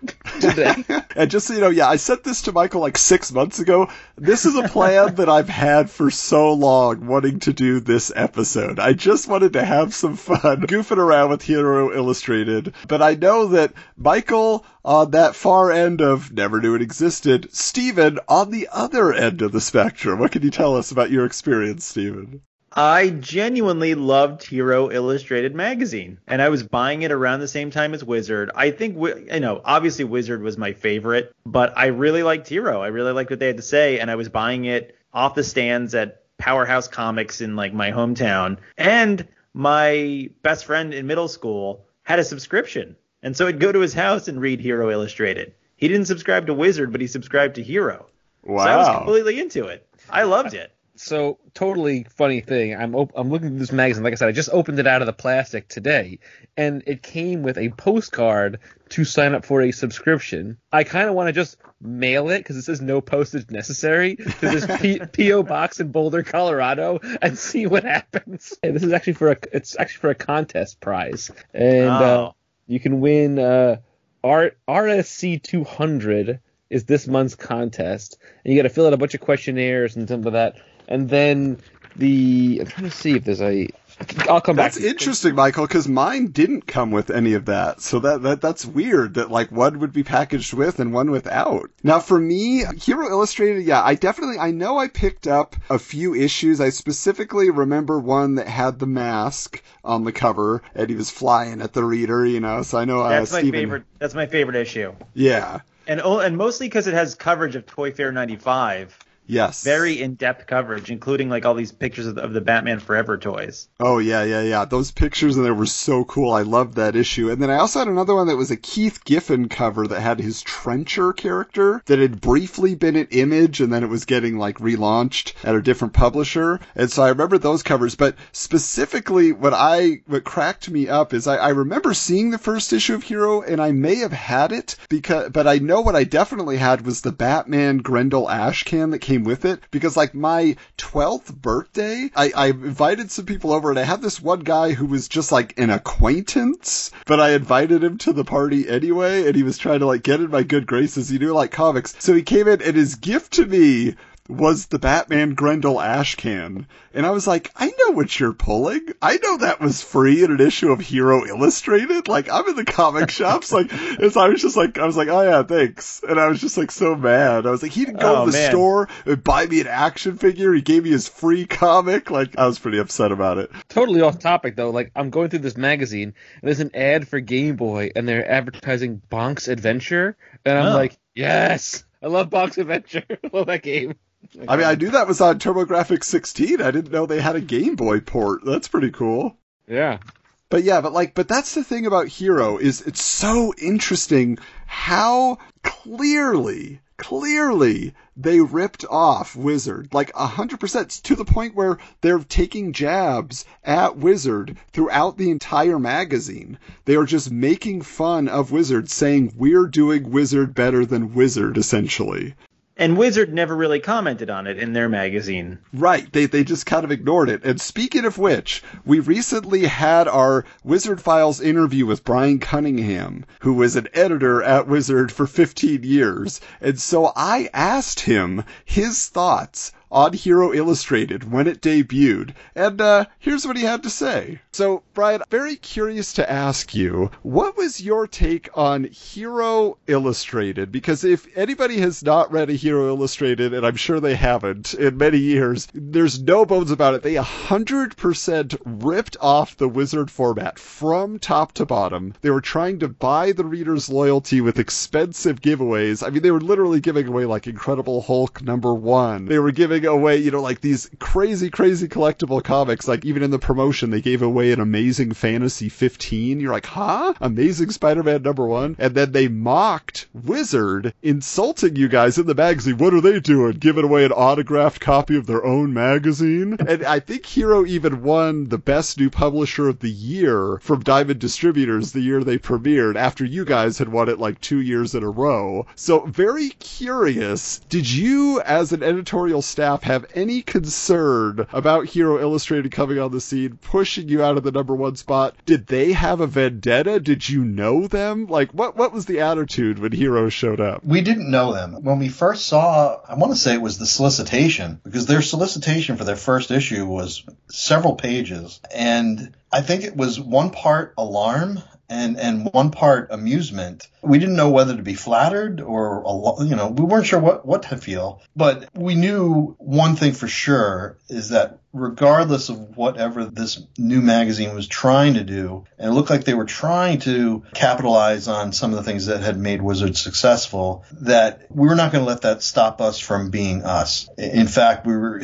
And just so you know, yeah, I sent this to Michael like six months ago. This is a plan that I've had for so long, wanting to do this episode. I just wanted to have some fun goofing around with Hero Illustrated. But I know that Michael on that far end of never knew it existed, Steven on the other end of the spectrum. What can you tell us about your experience, Steven? I genuinely loved Hero Illustrated magazine, and I was buying it around the same time as Wizard. I think, you know, obviously Wizard was my favorite, but I really liked Hero. I really liked what they had to say, and I was buying it off the stands at Powerhouse Comics in, like, my hometown. And my best friend in middle school had a subscription, and so I'd go to his house and read Hero Illustrated. He didn't subscribe to Wizard, but he subscribed to Hero. Wow. So I was completely into it. I loved it. So, totally funny thing. I'm op- I'm looking at this magazine. Like I said, I just opened it out of the plastic today, and it came with a postcard to sign up for a subscription. I kind of want to just mail it, because it says no postage necessary, to this P- P O box in Boulder, Colorado, and see what happens. And this is actually for a it's actually for a contest prize, and oh. uh, you can win uh, R- R S C two hundred is this month's contest, and you got to fill out a bunch of questionnaires and stuff like that. And then the – I'm trying to see if there's a – I'll come back. That's interesting, Michael, because mine didn't come with any of that. So that, that that's weird that, like, one would be packaged with and one without. Now, for me, Hero Illustrated, yeah, I definitely – I know I picked up a few issues. I specifically remember one that had the mask on the cover, and he was flying at the reader, you know. So I know uh, that's my Steven... favorite. That's my favorite issue. Yeah. And, and mostly because it has coverage of Toy Fair ninety-five. Yes. Very in-depth coverage, including like all these pictures of the, of the Batman Forever toys. Oh, yeah, yeah, yeah. Those pictures in there were so cool. I loved that issue. And then I also had another one that was a Keith Giffen cover that had his Trencher character that had briefly been at Image, and then it was getting like relaunched at a different publisher. And so I remember those covers. But specifically what I what cracked me up is I, I remember seeing the first issue of Hero, and I may have had it, because, but I know what I definitely had was the Batman Grendel ash can that came with it, because like my twelfth birthday, I, I invited some people over, and I had this one guy who was just like an acquaintance, but I invited him to the party anyway, and he was trying to like get in my good graces. He knew like comics, so he came in, and his gift to me was the Batman Grendel ash can. And I was like, I know what you're pulling. I know that was free in an issue of Hero Illustrated. Like, I'm in the comic shops. Like, and so I was just like, I was like, oh yeah, thanks. And I was just like so mad. I was like, he didn't go oh, to the man. store and buy me an action figure. He gave me his free comic. Like, I was pretty upset about it. Totally off topic though. Like, I'm going through this magazine, and there's an ad for Game Boy, and they're advertising Bonk's Adventure. And I'm oh. like, yes, I love Bonk's Adventure. I love that game. Okay. I mean, I knew that was on TurboGrafx sixteen. I didn't know they had a Game Boy port. That's pretty cool. Yeah. But yeah, but like, but that's the thing about Hero, is it's so interesting how clearly, clearly they ripped off Wizard. Like, one hundred percent, to the point where they're taking jabs at Wizard throughout the entire magazine. They are just making fun of Wizard, saying, we're doing Wizard better than Wizard, essentially. And Wizard never really commented on it in their magazine. Right. They they just kind of ignored it. And speaking of which, we recently had our Wizard Files interview with Brian Cunningham, who was an editor at Wizard for fifteen years. And so I asked him his thoughts on Hero Illustrated when it debuted, and uh, here's what he had to say. So, Brian, very curious to ask you, what was your take on Hero Illustrated? Because if anybody has not read a Hero Illustrated, and I'm sure they haven't in many years, there's no bones about it. They one hundred percent ripped off the Wizard format from top to bottom. They were trying to buy the reader's loyalty with expensive giveaways. I mean, they were literally giving away, like, Incredible Hulk number one. They were giving away, you know, like these crazy, crazy collectible comics. Like, even in the promotion, they gave away an Amazing Fantasy fifteen. You're like, huh? Amazing Spider-Man number one? And then they mocked Wizard, insulting you guys in the magazine. What are they doing? Giving away an autographed copy of their own magazine? And I think Hero even won the Best New Publisher of the Year from Diamond Distributors the year they premiered, after you guys had won it like two years in a row. So, very curious. Did you, as an editorial staff, have any concern about Hero Illustrated coming on the scene, pushing you out of the number one spot? Did they have a vendetta? Did you know them? Like, what, what was the attitude when Hero showed up? We didn't know them. When we first saw, I want to say it was the solicitation, because their solicitation for their first issue was several pages. And I think it was one part alarm and and one part amusement. We didn't know whether to be flattered or, you know, we weren't sure what, what to feel. But we knew one thing for sure, is that regardless of whatever this new magazine was trying to do, and it looked like they were trying to capitalize on some of the things that had made Wizard successful, that we were not going to let that stop us from being us. In fact, we were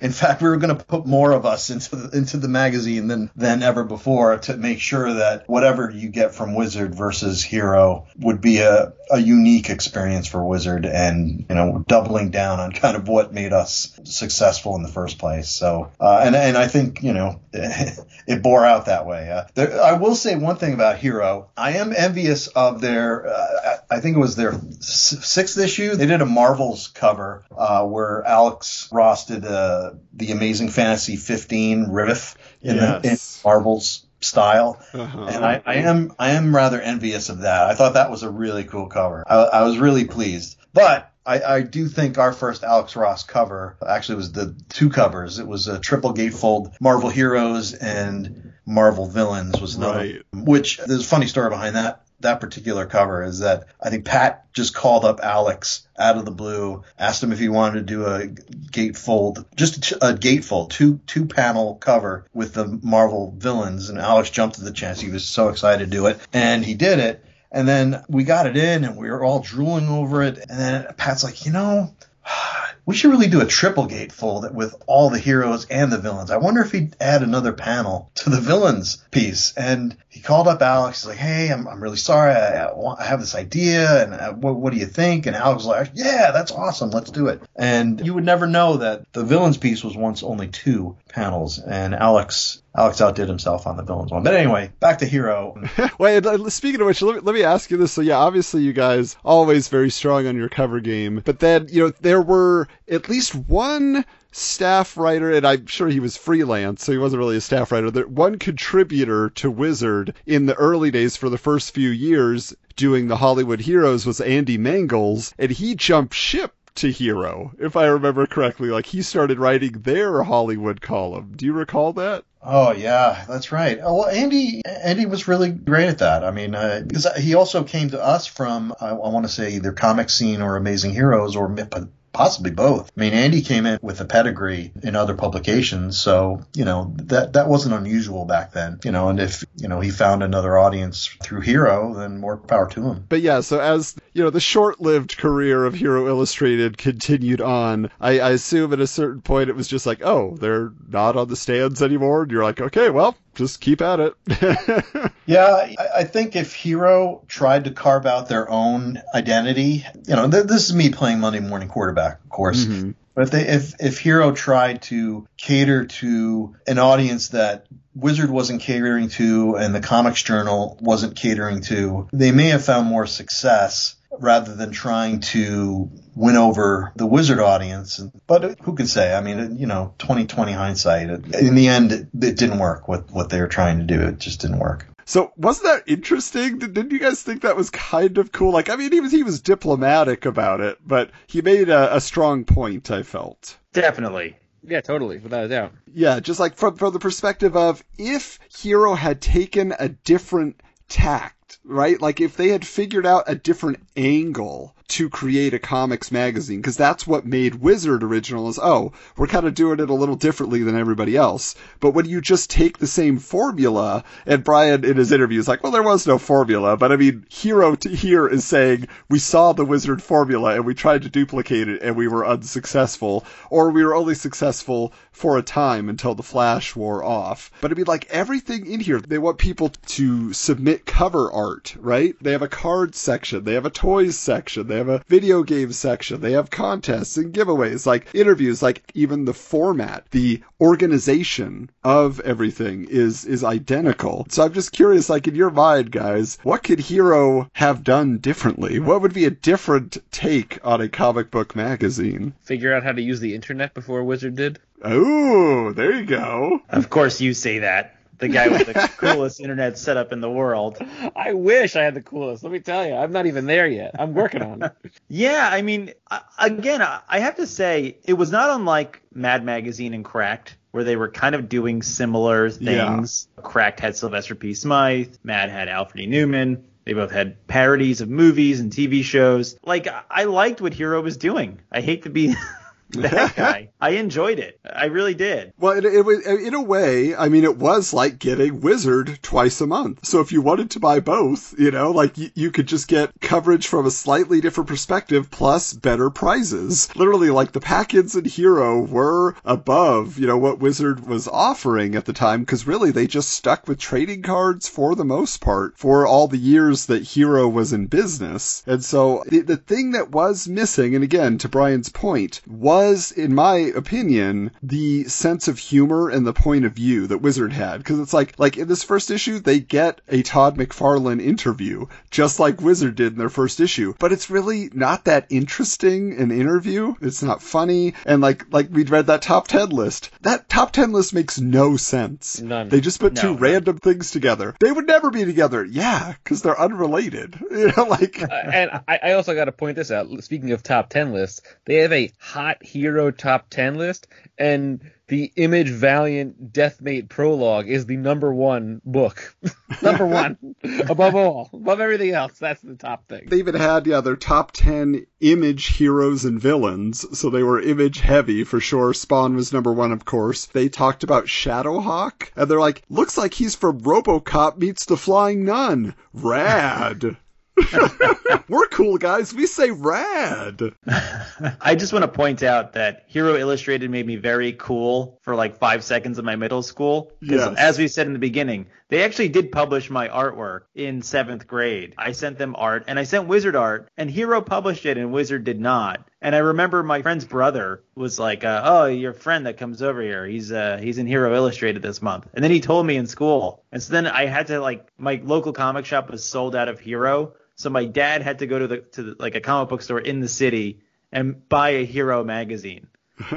in fact, we were going to put more of us into the, into the magazine than, than ever before, to make sure that whatever you get from Wizard versus Hero would be a a unique experience for Wizard, and, you know, doubling down on kind of what made us successful in the first place. So, uh, and and I think, you know, it bore out that way. Uh, there, I will say one thing about Hero. I am envious of their, uh, I think it was their sixth issue. They did a Marvel's cover uh, where Alex Ross did uh, the Amazing Fantasy fifteen riff in, yes. the, in Marvel's style, uh-huh. and I, I am I am rather envious of that. I thought that was a really cool cover. I, I was really pleased. But I, I do think our first Alex Ross cover, actually it was the two covers. It was a triple gatefold Marvel Heroes and Marvel Villains was another, right. which there's a funny story behind that. That particular cover is that I think Pat just called up Alex out of the blue, asked him if he wanted to do a gatefold, just a gatefold, two two panel cover with the Marvel Villains, and Alex jumped at the chance. He was so excited to do it, and he did it. And then we got it in, and we were all drooling over it. And then Pat's like, you know, we should really do a triple gatefold with all the heroes and the villains. I wonder if he'd add another panel to the villains piece. And he called up Alex. He's like, hey, I'm, I'm really sorry. I, I have this idea. And I, what, what do you think? And Alex was like, yeah, that's awesome. Let's do it. And you would never know that the villains piece was once only two panels. And Alex... Alex outdid himself on the villains one. But anyway, back to Hero. Wait, speaking of which, let me, let me ask you this. So yeah, obviously you guys always very strong on your cover game. But then, you know, there were at least one staff writer, and I'm sure he was freelance, so he wasn't really a staff writer, there, one contributor to Wizard in the early days for the first few years doing the Hollywood Heroes was Andy Mangels, and he jumped ship to Hero, if I remember correctly. Like, he started writing their Hollywood column. Do you recall that? Oh, yeah, that's right. Oh, well, Andy Andy was really great at that. I mean, uh, because he also came to us from, I, I want to say, either Comic Scene or Amazing Heroes or possibly both. I mean, Andy came in with a pedigree in other publications, so, you know, that that wasn't unusual back then, you know, and if, you know, he found another audience through Hero, then more power to him. But yeah, so as, you know, the short-lived career of Hero Illustrated continued on, I, I assume at a certain point it was just like, oh, they're not on the stands anymore, and you're like, okay, well, just keep at it. Yeah, I think if Hero tried to carve out their own identity, you know, th- this is me playing Monday morning quarterback, of course. Mm-hmm. But if, they, if if Hero tried to cater to an audience that Wizard wasn't catering to and the Comics Journal wasn't catering to, they may have found more success rather than trying to win over the Wizard audience. But who can say? I mean, you know, twenty twenty hindsight. In the end, it, it didn't work with what they were trying to do. It just didn't work. So wasn't that interesting? Didn't you guys think that was kind of cool? Like, I mean, he was, he was diplomatic about it, but he made a, a strong point, I felt. Definitely. Yeah, totally, without a doubt. Yeah, just like from, from the perspective of if Hero had taken a different tack, right? Like if they had figured out a different angle to create a comics magazine, because that's what made Wizard original is, oh, we're kind of doing it a little differently than everybody else. But when you just take the same formula, and Brian in his interview is like, well, there was no formula. But I mean, Hero to here is saying, we saw the Wizard formula and we tried to duplicate it and we were unsuccessful, or we were only successful for a time until the Flash wore off. But I mean, like everything in here, they want people to submit cover art, right? They have a card section, they have a toys section, they have a video game section, they have contests and giveaways, like interviews, like even the format, the organization of everything is is identical. So I'm just curious, like in your mind, guys, what could Hero have done differently? What would be a different take on a comic book magazine? Figure out how to use the internet before Wizard did. Oh, there you go. Of course you say that. The guy with the coolest internet setup in the world. I wish I had the coolest. Let me tell you, I'm not even there yet. I'm working on it. Yeah, I mean, again, I have to say it was not unlike Mad Magazine and Cracked, where they were kind of doing similar things. Yeah. Cracked had Sylvester P. Smythe. Mad had Alfred E. Newman. They both had parodies of movies and T V shows. Like, I liked what Hero was doing. I hate to be... that guy. I enjoyed it. I really did. Well, it, it was, in a way, I mean, it was like getting Wizard twice a month. So if you wanted to buy both, you know, like y- you could just get coverage from a slightly different perspective plus better prizes. Literally, like the packets in Hero were above, you know, what Wizard was offering at the time, because really they just stuck with trading cards for the most part for all the years that Hero was in business. And so the, the thing that was missing, and again, to Brian's point, was was, in my opinion, the sense of humor and the point of view that Wizard had. Because it's like, like in this first issue, they get a Todd McFarlane interview, just like Wizard did in their first issue. But it's really not that interesting an interview. It's not funny. And like like we'd read that top ten list. That top ten list makes no sense. None. They just put no, two none. random things together. They would never be together. Yeah, because they're unrelated. You know, like. uh, and I, I also got to point this out. Speaking of top ten lists, they have a hot Hero top ten list, and the Image Valiant Deathmate Prologue is the number one book. Number one. Above all. Above everything else. That's the top thing. They even had, yeah, their top ten Image heroes and villains. So they were Image heavy for sure. Spawn was number one, of course. They talked about Shadowhawk, and they're like, looks like he's from RoboCop meets the Flying Nun. Rad. We're cool guys, we say rad. I just want to point out that Hero Illustrated made me very cool for like five seconds in my middle school, because yes. As we said in the beginning, they actually did publish my artwork in seventh grade. I sent them art, and I sent Wizard art, and Hero published it and Wizard did not. And I remember my friend's brother was like, uh, oh, your friend that comes over here, he's uh, he's in Hero Illustrated this month. And then he told me in school. And so then I had to, like, my local comic shop was sold out of Hero. So my dad had to go to the to the, like a comic book store in the city and buy a Hero magazine.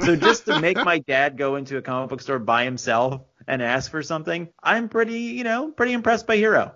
So just to make my dad go into a comic book store by himself and ask for something, I'm pretty, you know, pretty impressed by Hero.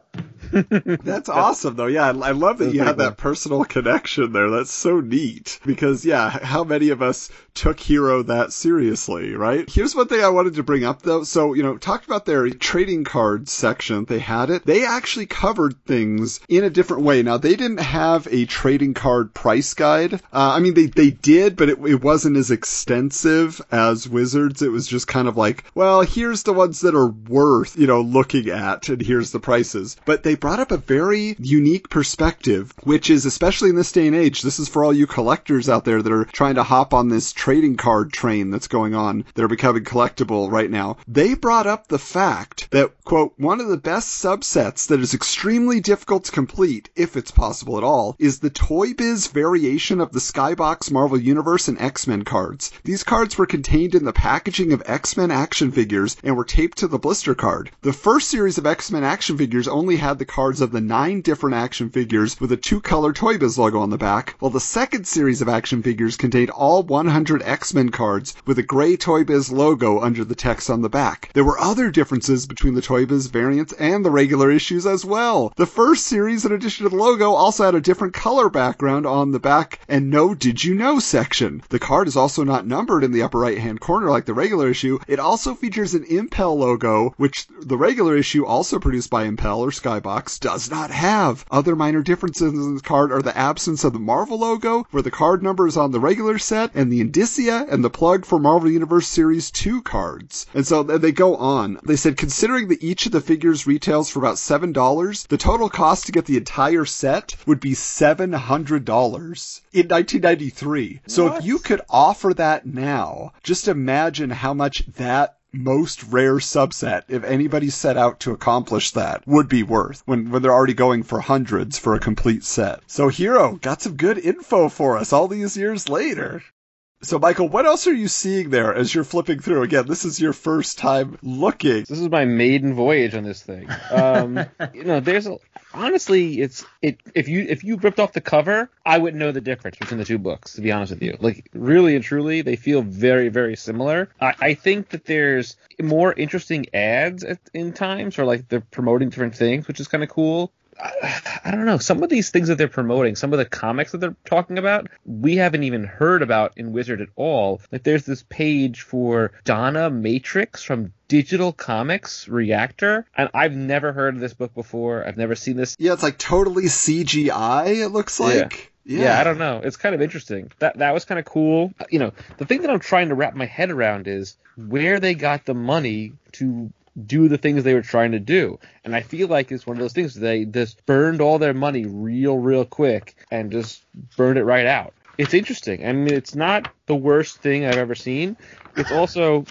That's awesome, though. Yeah, I love that you had that personal connection there. That's so neat. Because, yeah, how many of us took Hero that seriously, right? Here's one thing I wanted to bring up, though. So, you know, talked about their trading cards section. They had it. They actually covered things in a different way. Now, they didn't have a trading card price guide. Uh, I mean, they, they did, but it, it wasn't as extensive as Wizards. It was just kind of like, well, here's the ones that are worth, you know, looking at, and here's the prices. But they brought up a very unique perspective, which is, especially in this day and age, this is for all you collectors out there that are trying to hop on this trading card train that's going on, that are becoming collectible right now. They brought up the fact that, quote, one of the best subsets that is extremely difficult to complete, if it's possible at all, is the Toy Biz variation of the Skybox Marvel Universe and X-Men cards. These cards were contained in the packaging of X-Men action figures and were taped to the blister card. The first series of X-Men action figures only had the cards of the nine different action figures with a two-color Toy Biz logo on the back, while the second series of action figures contained all one hundred X-Men cards with a gray Toy Biz logo under the text on the back. There were other differences between the Toy Biz variants and the regular issues as well. The first series, in addition to the logo, also had a different color background on the back and no Did You Know section. The card is also not numbered in the upper right-hand corner like the regular issue. It also features an Impel logo, which the regular issue, also produced by Impel or Skybox, does not have. Other minor differences in the card are the absence of the Marvel logo, where the card number is on the regular set, and the indicia and the plug for Marvel Universe Series two cards. And so they go on. They said, considering that each of the figures retails for about seven dollars, the total cost to get the entire set would be seven hundred dollars in nineteen ninety-three. What? So if you could offer that now, just imagine how much that most rare subset, if anybody set out to accomplish that, would be worth when, when they're already going for hundreds for a complete set. So Hero got some good info for us all these years later. So, Michael, what else are you seeing there as you're flipping through? Again, this is your first time looking. This is my maiden voyage on this thing. Um, you know, there's a, honestly, it's it. If you if you ripped off the cover, I wouldn't know the difference between the two books, to be honest with you. Like, really and truly, they feel very, very similar. I, I think that there's more interesting ads at, in times, or like they're promoting different things, which is kind of cool. I, I don't know. Some of these things that they're promoting, some of the comics that they're talking about, we haven't even heard about in Wizard at all. Like, there's this page for Donna Matrix from Digital Comics Reactor, and I've never heard of this book before. I've never seen this. Yeah, it's like totally C G I, it looks like. Yeah. Yeah. yeah, I don't know. It's kind of interesting. That that was kind of cool. You know, the thing that I'm trying to wrap my head around is where they got the money to do the things they were trying to do. And I feel like it's one of those things they just burned all their money real, real quick and just burned it right out. It's interesting. I mean, it's not the worst thing I've ever seen. It's also...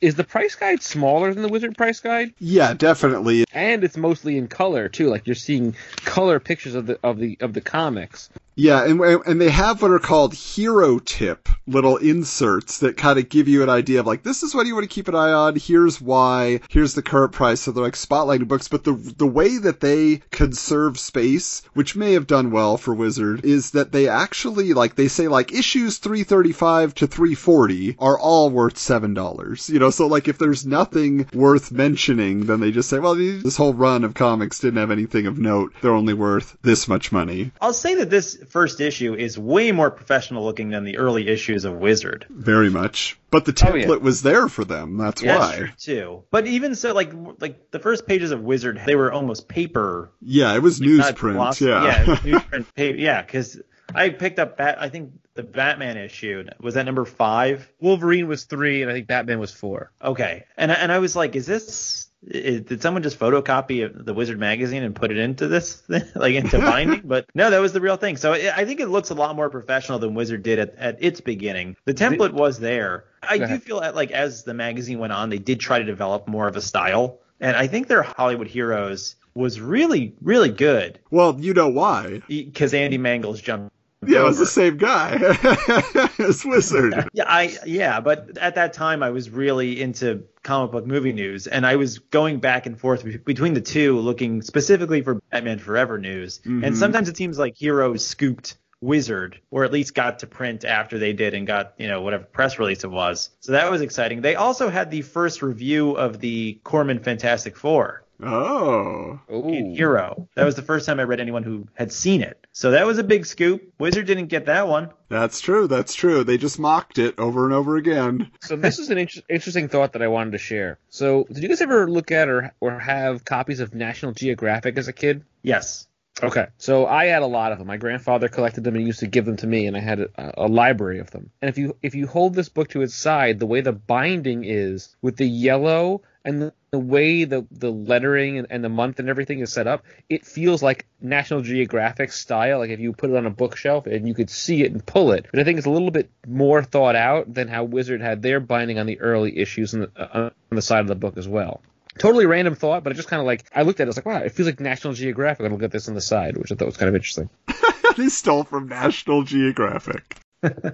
Is the price guide smaller than the Wizard price guide? Yeah, definitely. And it's mostly in color too. Like you're seeing color pictures of the of the of the comics. Yeah, and and they have what are called hero tip little inserts that kind of give you an idea of like this is what you want to keep an eye on. Here's why. Here's the current price. So they're like spotlighting books. But the the way that they conserve space, which may have done well for Wizard, is that they actually like they say like issues three thirty-five to three forty are all worth seven dollars. You know. So, like, if there's nothing worth mentioning, then they just say, well, this whole run of comics didn't have anything of note. They're only worth this much money. I'll say that this first issue is way more professional looking than the early issues of Wizard. Very much. But the template oh, yeah. was there for them. That's yeah, why. That's true, too. But even so, like, like the first pages of Wizard, they were almost paper. Yeah, it was like newsprint. Yeah, yeah, newsprint paper. Yeah, because I picked up, Bat- I think... The Batman issue, was that number five? Wolverine was three, and I think Batman was four. Okay. And, and I was like, is this... Is, did someone just photocopy the Wizard magazine and put it into this, like into binding? But no, that was the real thing. So it, I think it looks a lot more professional than Wizard did at, at its beginning. The template was there. I do feel that, like, as the magazine went on, they did try to develop more of a style. And I think their Hollywood heroes was really, really good. Well, you know why. Because Andy Mangels jumped. Yeah, over. It was the same guy as Wizard. Yeah, I yeah, but at that time I was really into comic book movie news, and I was going back and forth be- between the two, looking specifically for Batman Forever news. Mm-hmm. And sometimes it seems like Heroes scooped Wizard, or at least got to print after they did and got, you know, whatever press release it was. So that was exciting. They also had the first review of the Corman Fantastic Four. Oh. In Hero. That was the first time I read anyone who had seen it. So that was a big scoop. Wizard didn't get that one. That's true. That's true. They just mocked it over and over again. So this is an inter- interesting thought that I wanted to share. So did you guys ever look at or, or have copies of National Geographic as a kid? Yes. Okay, so I had a lot of them. My grandfather collected them and used to give them to me, and I had a, a library of them. And if you if you hold this book to its side, the way the binding is with the yellow and the, the way the, the lettering and, and the month and everything is set up, it feels like National Geographic style. Like if you put it on a bookshelf and you could see it and pull it. But I think it's a little bit more thought out than how Wizard had their binding on the early issues on the, uh, on the side of the book as well. Totally random thought, but it just kind of like, I looked at it, I was like, wow, it feels like National Geographic, and we'll get this on the side, which I thought was kind of interesting. They stole from National Geographic.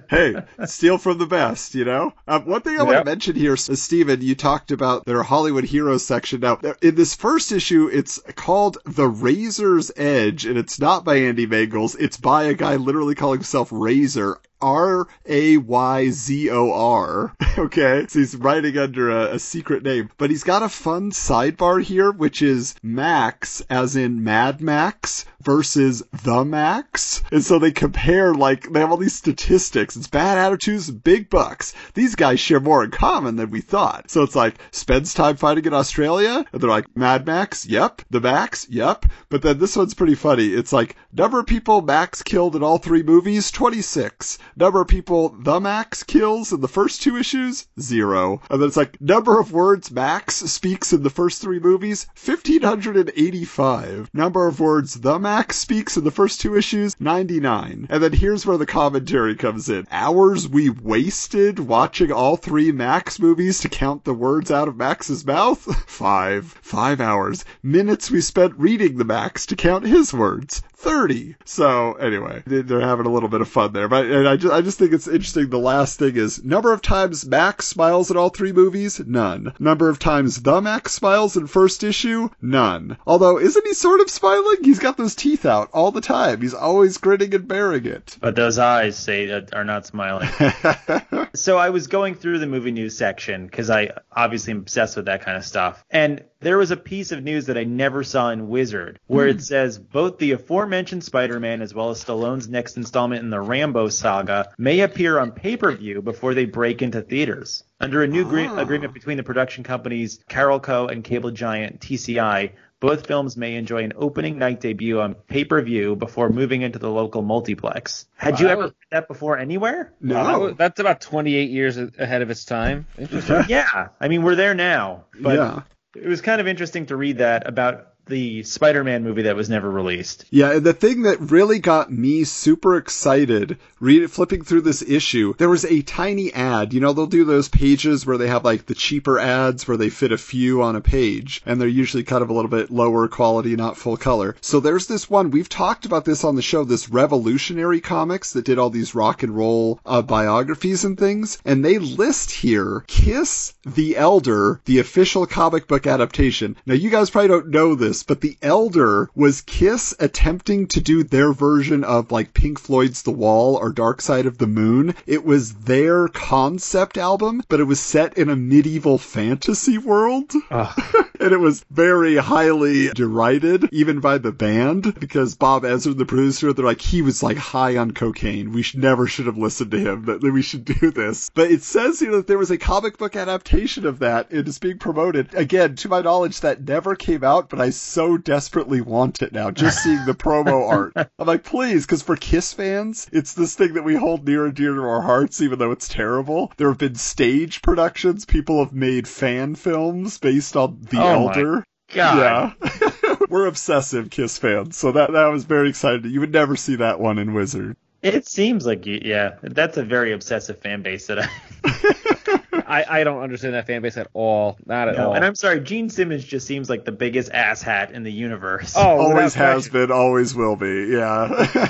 Hey, steal from the best, you know? Um, one thing I yep. want to mention here, Steven, you talked about their Hollywood Heroes section. Now, in this first issue, it's called The Razor's Edge, and it's not by Andy Mangels. It's by a guy literally calling himself Razor. R A Y Z O R, okay? So he's writing under a, a secret name. But he's got a fun sidebar here, which is Max, as in Mad Max, versus The Max. And so they compare, like, they have all these statistics. It's bad attitudes, big bucks. These guys share more in common than we thought. So it's like, spends time fighting in Australia? And they're like, Mad Max, yep. The Max, yep. But then this one's pretty funny. It's like, number of people Max killed in all three movies, twenty-six. Number of people the Max kills in the first two issues, zero. And then it's like, number of words Max speaks in the first three movies, one thousand five hundred eighty-five. Number of words the Max speaks in the first two issues, ninety-nine. And then here's where the commentary comes in. Hours we wasted watching all three Max movies to count the words out of Max's mouth, five. Five hours. Minutes we spent reading the Max to count his words, thirty. So anyway, they're having a little bit of fun there. But and I I just think it's interesting. The last thing is number of times Max smiles in all three movies, none. Number of times the Max smiles in first issue, none. Although isn't he sort of smiling? He's got those teeth out all the time. He's always grinning and bearing it. But those eyes say that are not smiling. So I was going through the movie news section because I obviously am obsessed with that kind of stuff, and there was a piece of news that I never saw in Wizard where mm. it says both the aforementioned Spider-Man as well as Stallone's next installment in the Rambo saga may appear on pay-per-view before they break into theaters. Under a new oh. gre- agreement between the production companies Carolco and cable giant T C I, Both films may enjoy an opening night debut on pay-per-view before moving into the local multiplex. Had wow. you ever heard that before anywhere? No. Wow. That's about twenty-eight years ahead of its time. Interesting. Yeah. I mean, we're there now. But yeah. It was kind of interesting to read that about the Spider-Man movie that was never released. Yeah, the thing that really got me super excited, read, flipping through this issue, there was a tiny ad. You know, they'll do those pages where they have, like, the cheaper ads where they fit a few on a page, and they're usually kind of a little bit lower quality, not full color. So there's this one, we've talked about this on the show, this Revolutionary Comics that did all these rock and roll uh, biographies and things, and they list here Kiss the Elder, the official comic book adaptation. Now, you guys probably don't know this, but The Elder was Kiss attempting to do their version of, like, Pink Floyd's The Wall or Dark Side of the Moon. It was their concept album, but it was set in a medieval fantasy world. Uh. And it was very highly derided, even by the band, because Bob Ezrin, the producer, they're like, he was, like, high on cocaine. We should, never should have listened to him, that we should do this. But it says here that there was a comic book adaptation of that, and it's being promoted. Again, to my knowledge, that never came out, but I so desperately want it now, just seeing the promo art. I'm like, please, because for Kiss fans, it's this thing that we hold near and dear to our hearts, even though it's terrible. There have been stage productions. People have made fan films based on The oh Elder. God. Yeah. We're obsessive Kiss fans, so that, that was very exciting. You would never see that one in Wizard. It seems like, yeah, that's a very obsessive fan base that I... I, I don't understand that fan base at all. Not at no, all. And I'm sorry, Gene Simmons just seems like the biggest asshat in the universe. Oh, always has been, always will be. Yeah.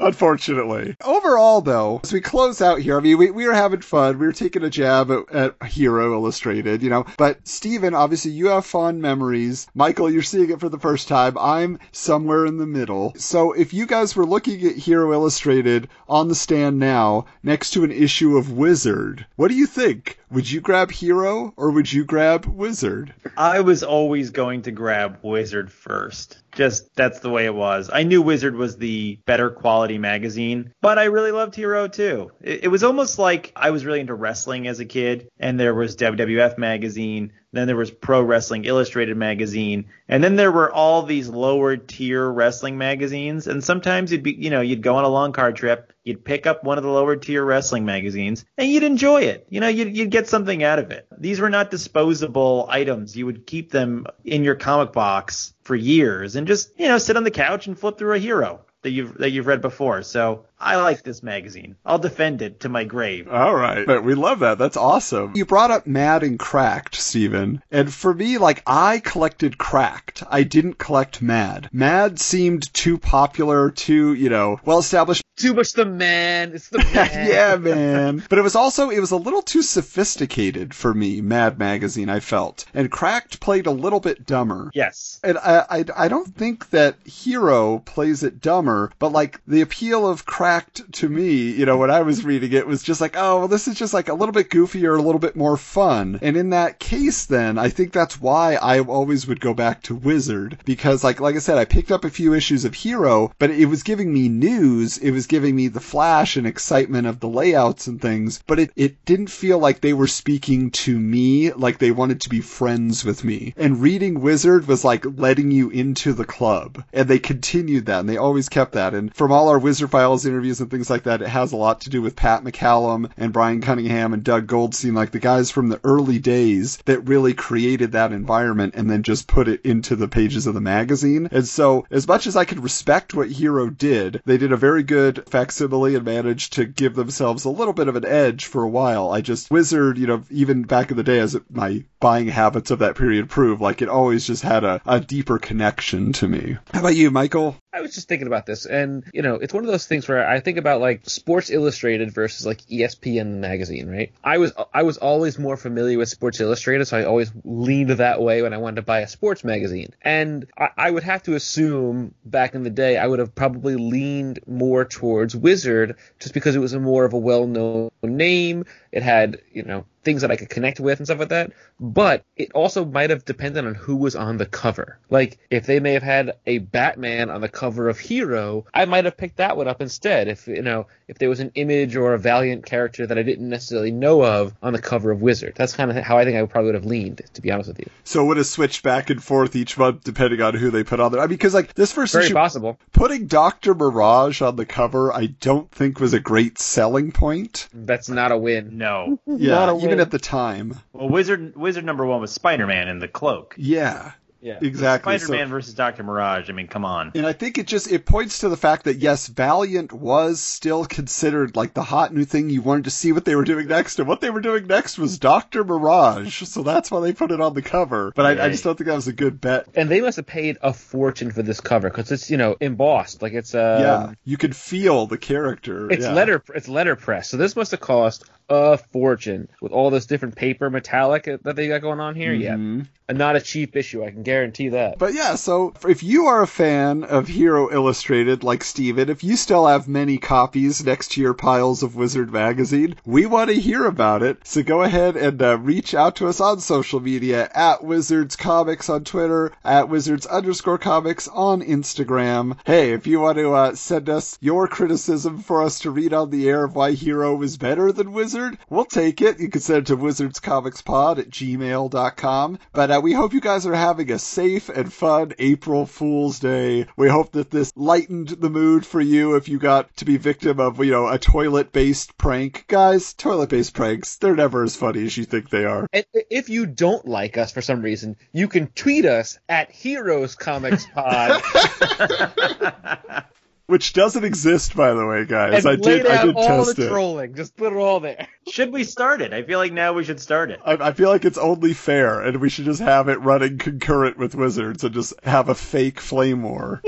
Unfortunately. Overall, though, as we close out here, I mean, we, we were having fun. We were taking a jab at, at Hero Illustrated, you know. But, Steven, obviously, you have fond memories. Michael, you're seeing it for the first time. I'm somewhere in the middle. So if you guys were looking at Hero Illustrated on the stand now next to an issue of Wizard, what do you think? Would you grab Hero or would you grab Wizard? I was always going to grab Wizard first. Just, that's the way it was. I knew Wizard was the better quality magazine, but I really loved Hero too. It, it was almost like I was really into wrestling as a kid, and there was W W F magazine, then there was Pro Wrestling Illustrated magazine, and then there were all these lower tier wrestling magazines, and sometimes you'd be, you know, you'd go on a long car trip, you'd pick up one of the lower tier wrestling magazines, and you'd enjoy it. You know, you'd, you'd get something out of it. These were not disposable items. You would keep them in your comic box for years and just, you know, sit on the couch and flip through a Hero that you've that you've read before. So I like this magazine. I'll defend it to my grave. All right. But we love that. That's awesome. You brought up Mad and Cracked, Steven. And for me, like, I collected Cracked. I didn't collect Mad. Mad seemed too popular, too, you know, well-established. Too much the man. It's the man. Yeah, man. But it was also, it was a little too sophisticated for me, Mad Magazine, I felt. And Cracked played a little bit dumber. Yes. And I, I, I don't think that Hero plays it dumber, but, like, the appeal of Cracked to me, you know, when I was reading it, was just like, oh, well, this is just like a little bit goofier, a little bit more fun. And in that case, then, I think that's why I always would go back to Wizard, because like like I said, I picked up a few issues of Hero, but it was giving me news, it was giving me the flash and excitement of the layouts and things, but it, it didn't feel like they were speaking to me, like they wanted to be friends with me. And reading Wizard was like letting you into the club, and they continued that, and they always kept that. And from all our Wizard Files interviews and things like that, it has a lot to do with Pat McCallum and Brian Cunningham and Doug Goldstein, like the guys from the early days that really created that environment and then just put it into the pages of the magazine. And so as much as I could respect what Hero did, they did a very good facsimile and managed to give themselves a little bit of an edge for a while. I just, Wizard, you know, even back in the day, as my buying habits of that period prove, like it always just had a, a deeper connection to me. How about you, Michael? I was just thinking about this, and, you know, it's one of those things where I think about, like, Sports Illustrated versus, like, E S P N magazine, right? I was I was always more familiar with Sports Illustrated, so I always leaned that way when I wanted to buy a sports magazine. And I, I would have to assume back in the day I would have probably leaned more towards Wizard just because it was a more of a well-known name. It had, you know, things that I could connect with and stuff like that. But it also might have depended on who was on the cover. Like, if they may have had a Batman on the cover of Hero, I might have picked that one up instead. If, you know, if there was an Image or a Valiant character that I didn't necessarily know of on the cover of Wizard. That's kind of how I think I probably would have leaned, to be honest with you. So it would have switched back and forth each month depending on who they put on there. I mean, because, like, this first Very issue, possible. putting Doctor Mirage on the cover, I don't think was a great selling point. That's not a win. No. Yeah, even win. At the time. Well, Wizard Wizard number one was Spider-Man in the cloak. Yeah. Yeah, exactly. Spider-Man so, versus Doctor Mirage. I mean, come on. And I think it just it points to the fact that, yes, Valiant was still considered like the hot new thing. You wanted to see what they were doing next. And what they were doing next was Doctor Mirage. So that's why they put it on the cover. But right. I, I just don't think that was a good bet. And they must have paid a fortune for this cover because it's, you know, embossed. Like it's um, yeah, you could feel the character. It's yeah. letter it's letterpress. So this must have cost a fortune with all this different paper metallic that they got going on here. Mm-hmm. Yeah. And not a cheap issue. I can guarantee that. But yeah, so if you are a fan of Hero Illustrated like Steven, if you still have many copies next to your piles of Wizard magazine, we want to hear about it. So go ahead and uh, reach out to us on social media at Wizards Comics on Twitter, at Wizards underscore comics on Instagram. Hey, if you want to uh, send us your criticism for us to read on the air of why Hero is better than Wizard, we'll take it. You can send it to wizardscomicspod at gmail dot com. But uh, we hope you guys are having a safe and fun April Fool's Day. We hope that this lightened the mood for you if you got to be victim of, you know, a toilet-based prank. Guys, toilet-based pranks, they're never as funny as you think they are. And if you don't like us for some reason, you can tweet us at heroescomicspod. Which doesn't exist, by the way, guys. And I did, I did test it. All the trolling. Just put it all there. Should we start it? I feel like now we should start it. I, I feel like it's only fair, and we should just have it running concurrent with Wizards and just have a fake flame war.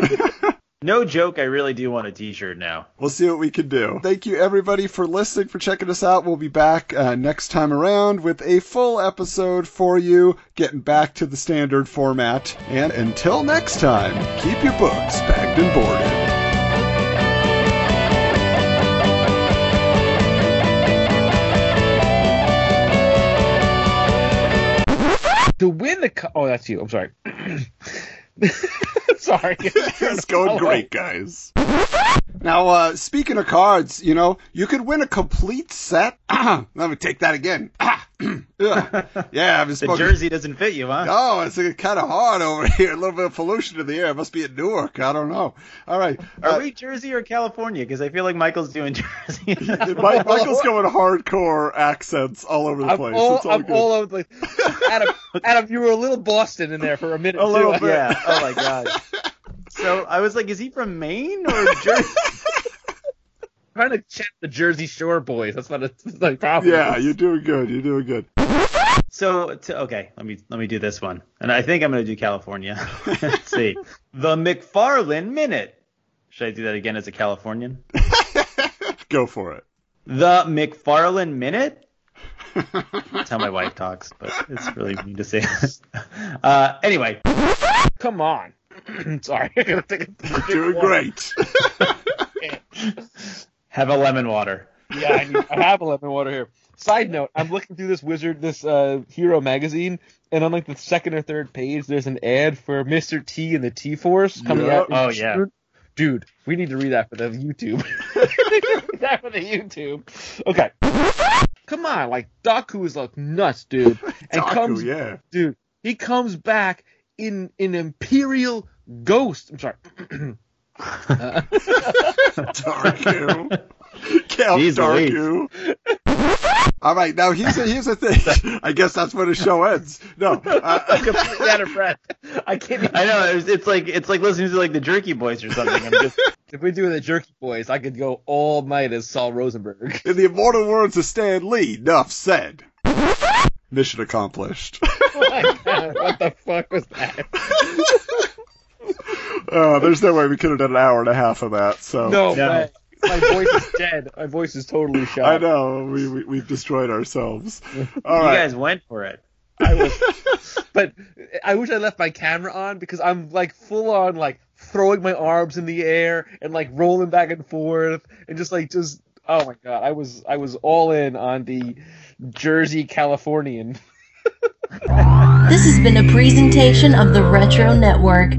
No joke, I really do want a t-shirt now. We'll see what we can do. Thank you, everybody, for listening, for checking us out. We'll be back uh, next time around with a full episode for you, getting back to the standard format. And until next time, keep your books bagged and boarded. To win the co- oh, that's you. I'm sorry. Sorry. It's going great, guys. Now, uh, speaking of cards, you know, you could win a complete set. Let me take that again. Yeah, I've been smoking. The jersey doesn't fit you, huh? No, it's uh, kind of hard over here. A little bit of pollution in the air. It must be in Newark. I don't know. All right. Are uh, we Jersey or California? Because I feel like Michael's doing Jersey. Michael's going hardcore accents all over the I'm place. All, all I'm good. all over the place. Adam, Adam, you were a little Boston in there for a minute. A too. little bit. Yeah. Oh, my God. So I was like, is he from Maine or Jersey? Trying to check the Jersey Shore boys. That's not a, that's not a problem. Yeah, you're doing good. You're doing good. So, to, okay, let me let me do this one. And I think I'm going to do California. Let's see. The McFarlane Minute. Should I do that again as a Californian? Go for it. The McFarlane Minute? That's how my wife talks, but it's really mean to say this. Uh, anyway. Come on. Sorry. I'm gonna take a, take you're doing great. Have a lemon water. Yeah, I, need, I have a lemon water here. Side note, I'm looking through this Wizard, this uh, Hero magazine, and on like the second or third page, there's an ad for Mister T and the T-Force coming yeah. out. Oh, yeah. Dude, we need to read that for the YouTube. Read that for the YouTube. Okay. Come on, like, Daku is like nuts, dude. And Daku, comes, yeah. Dude, he comes back in an Imperial Ghost. I'm sorry. Uh, Darku. Count Darku. All right, now here's a, here's the thing. I guess that's where the show ends. No, uh, I'm completely out of breath. I can't. I know it's, it's like it's like listening to like the Jerky Boys or something. I'm just. If we do the Jerky Boys, I could go all night as Saul Rosenberg. In the immortal words of Stan Lee, enough said. Mission accomplished. Oh my God, what the fuck was that? Oh, there's no way we could have done an hour and a half of that. So no, yeah. my, my voice is dead. My voice is totally shot. I know we, we we've destroyed ourselves. All you right. guys went for it. I was, but I wish I left my camera on because I'm like full on like throwing my arms in the air and like rolling back and forth and just like just. Oh my god, I was I was all in on the Jersey Californian. This has been a presentation of the Retro Network.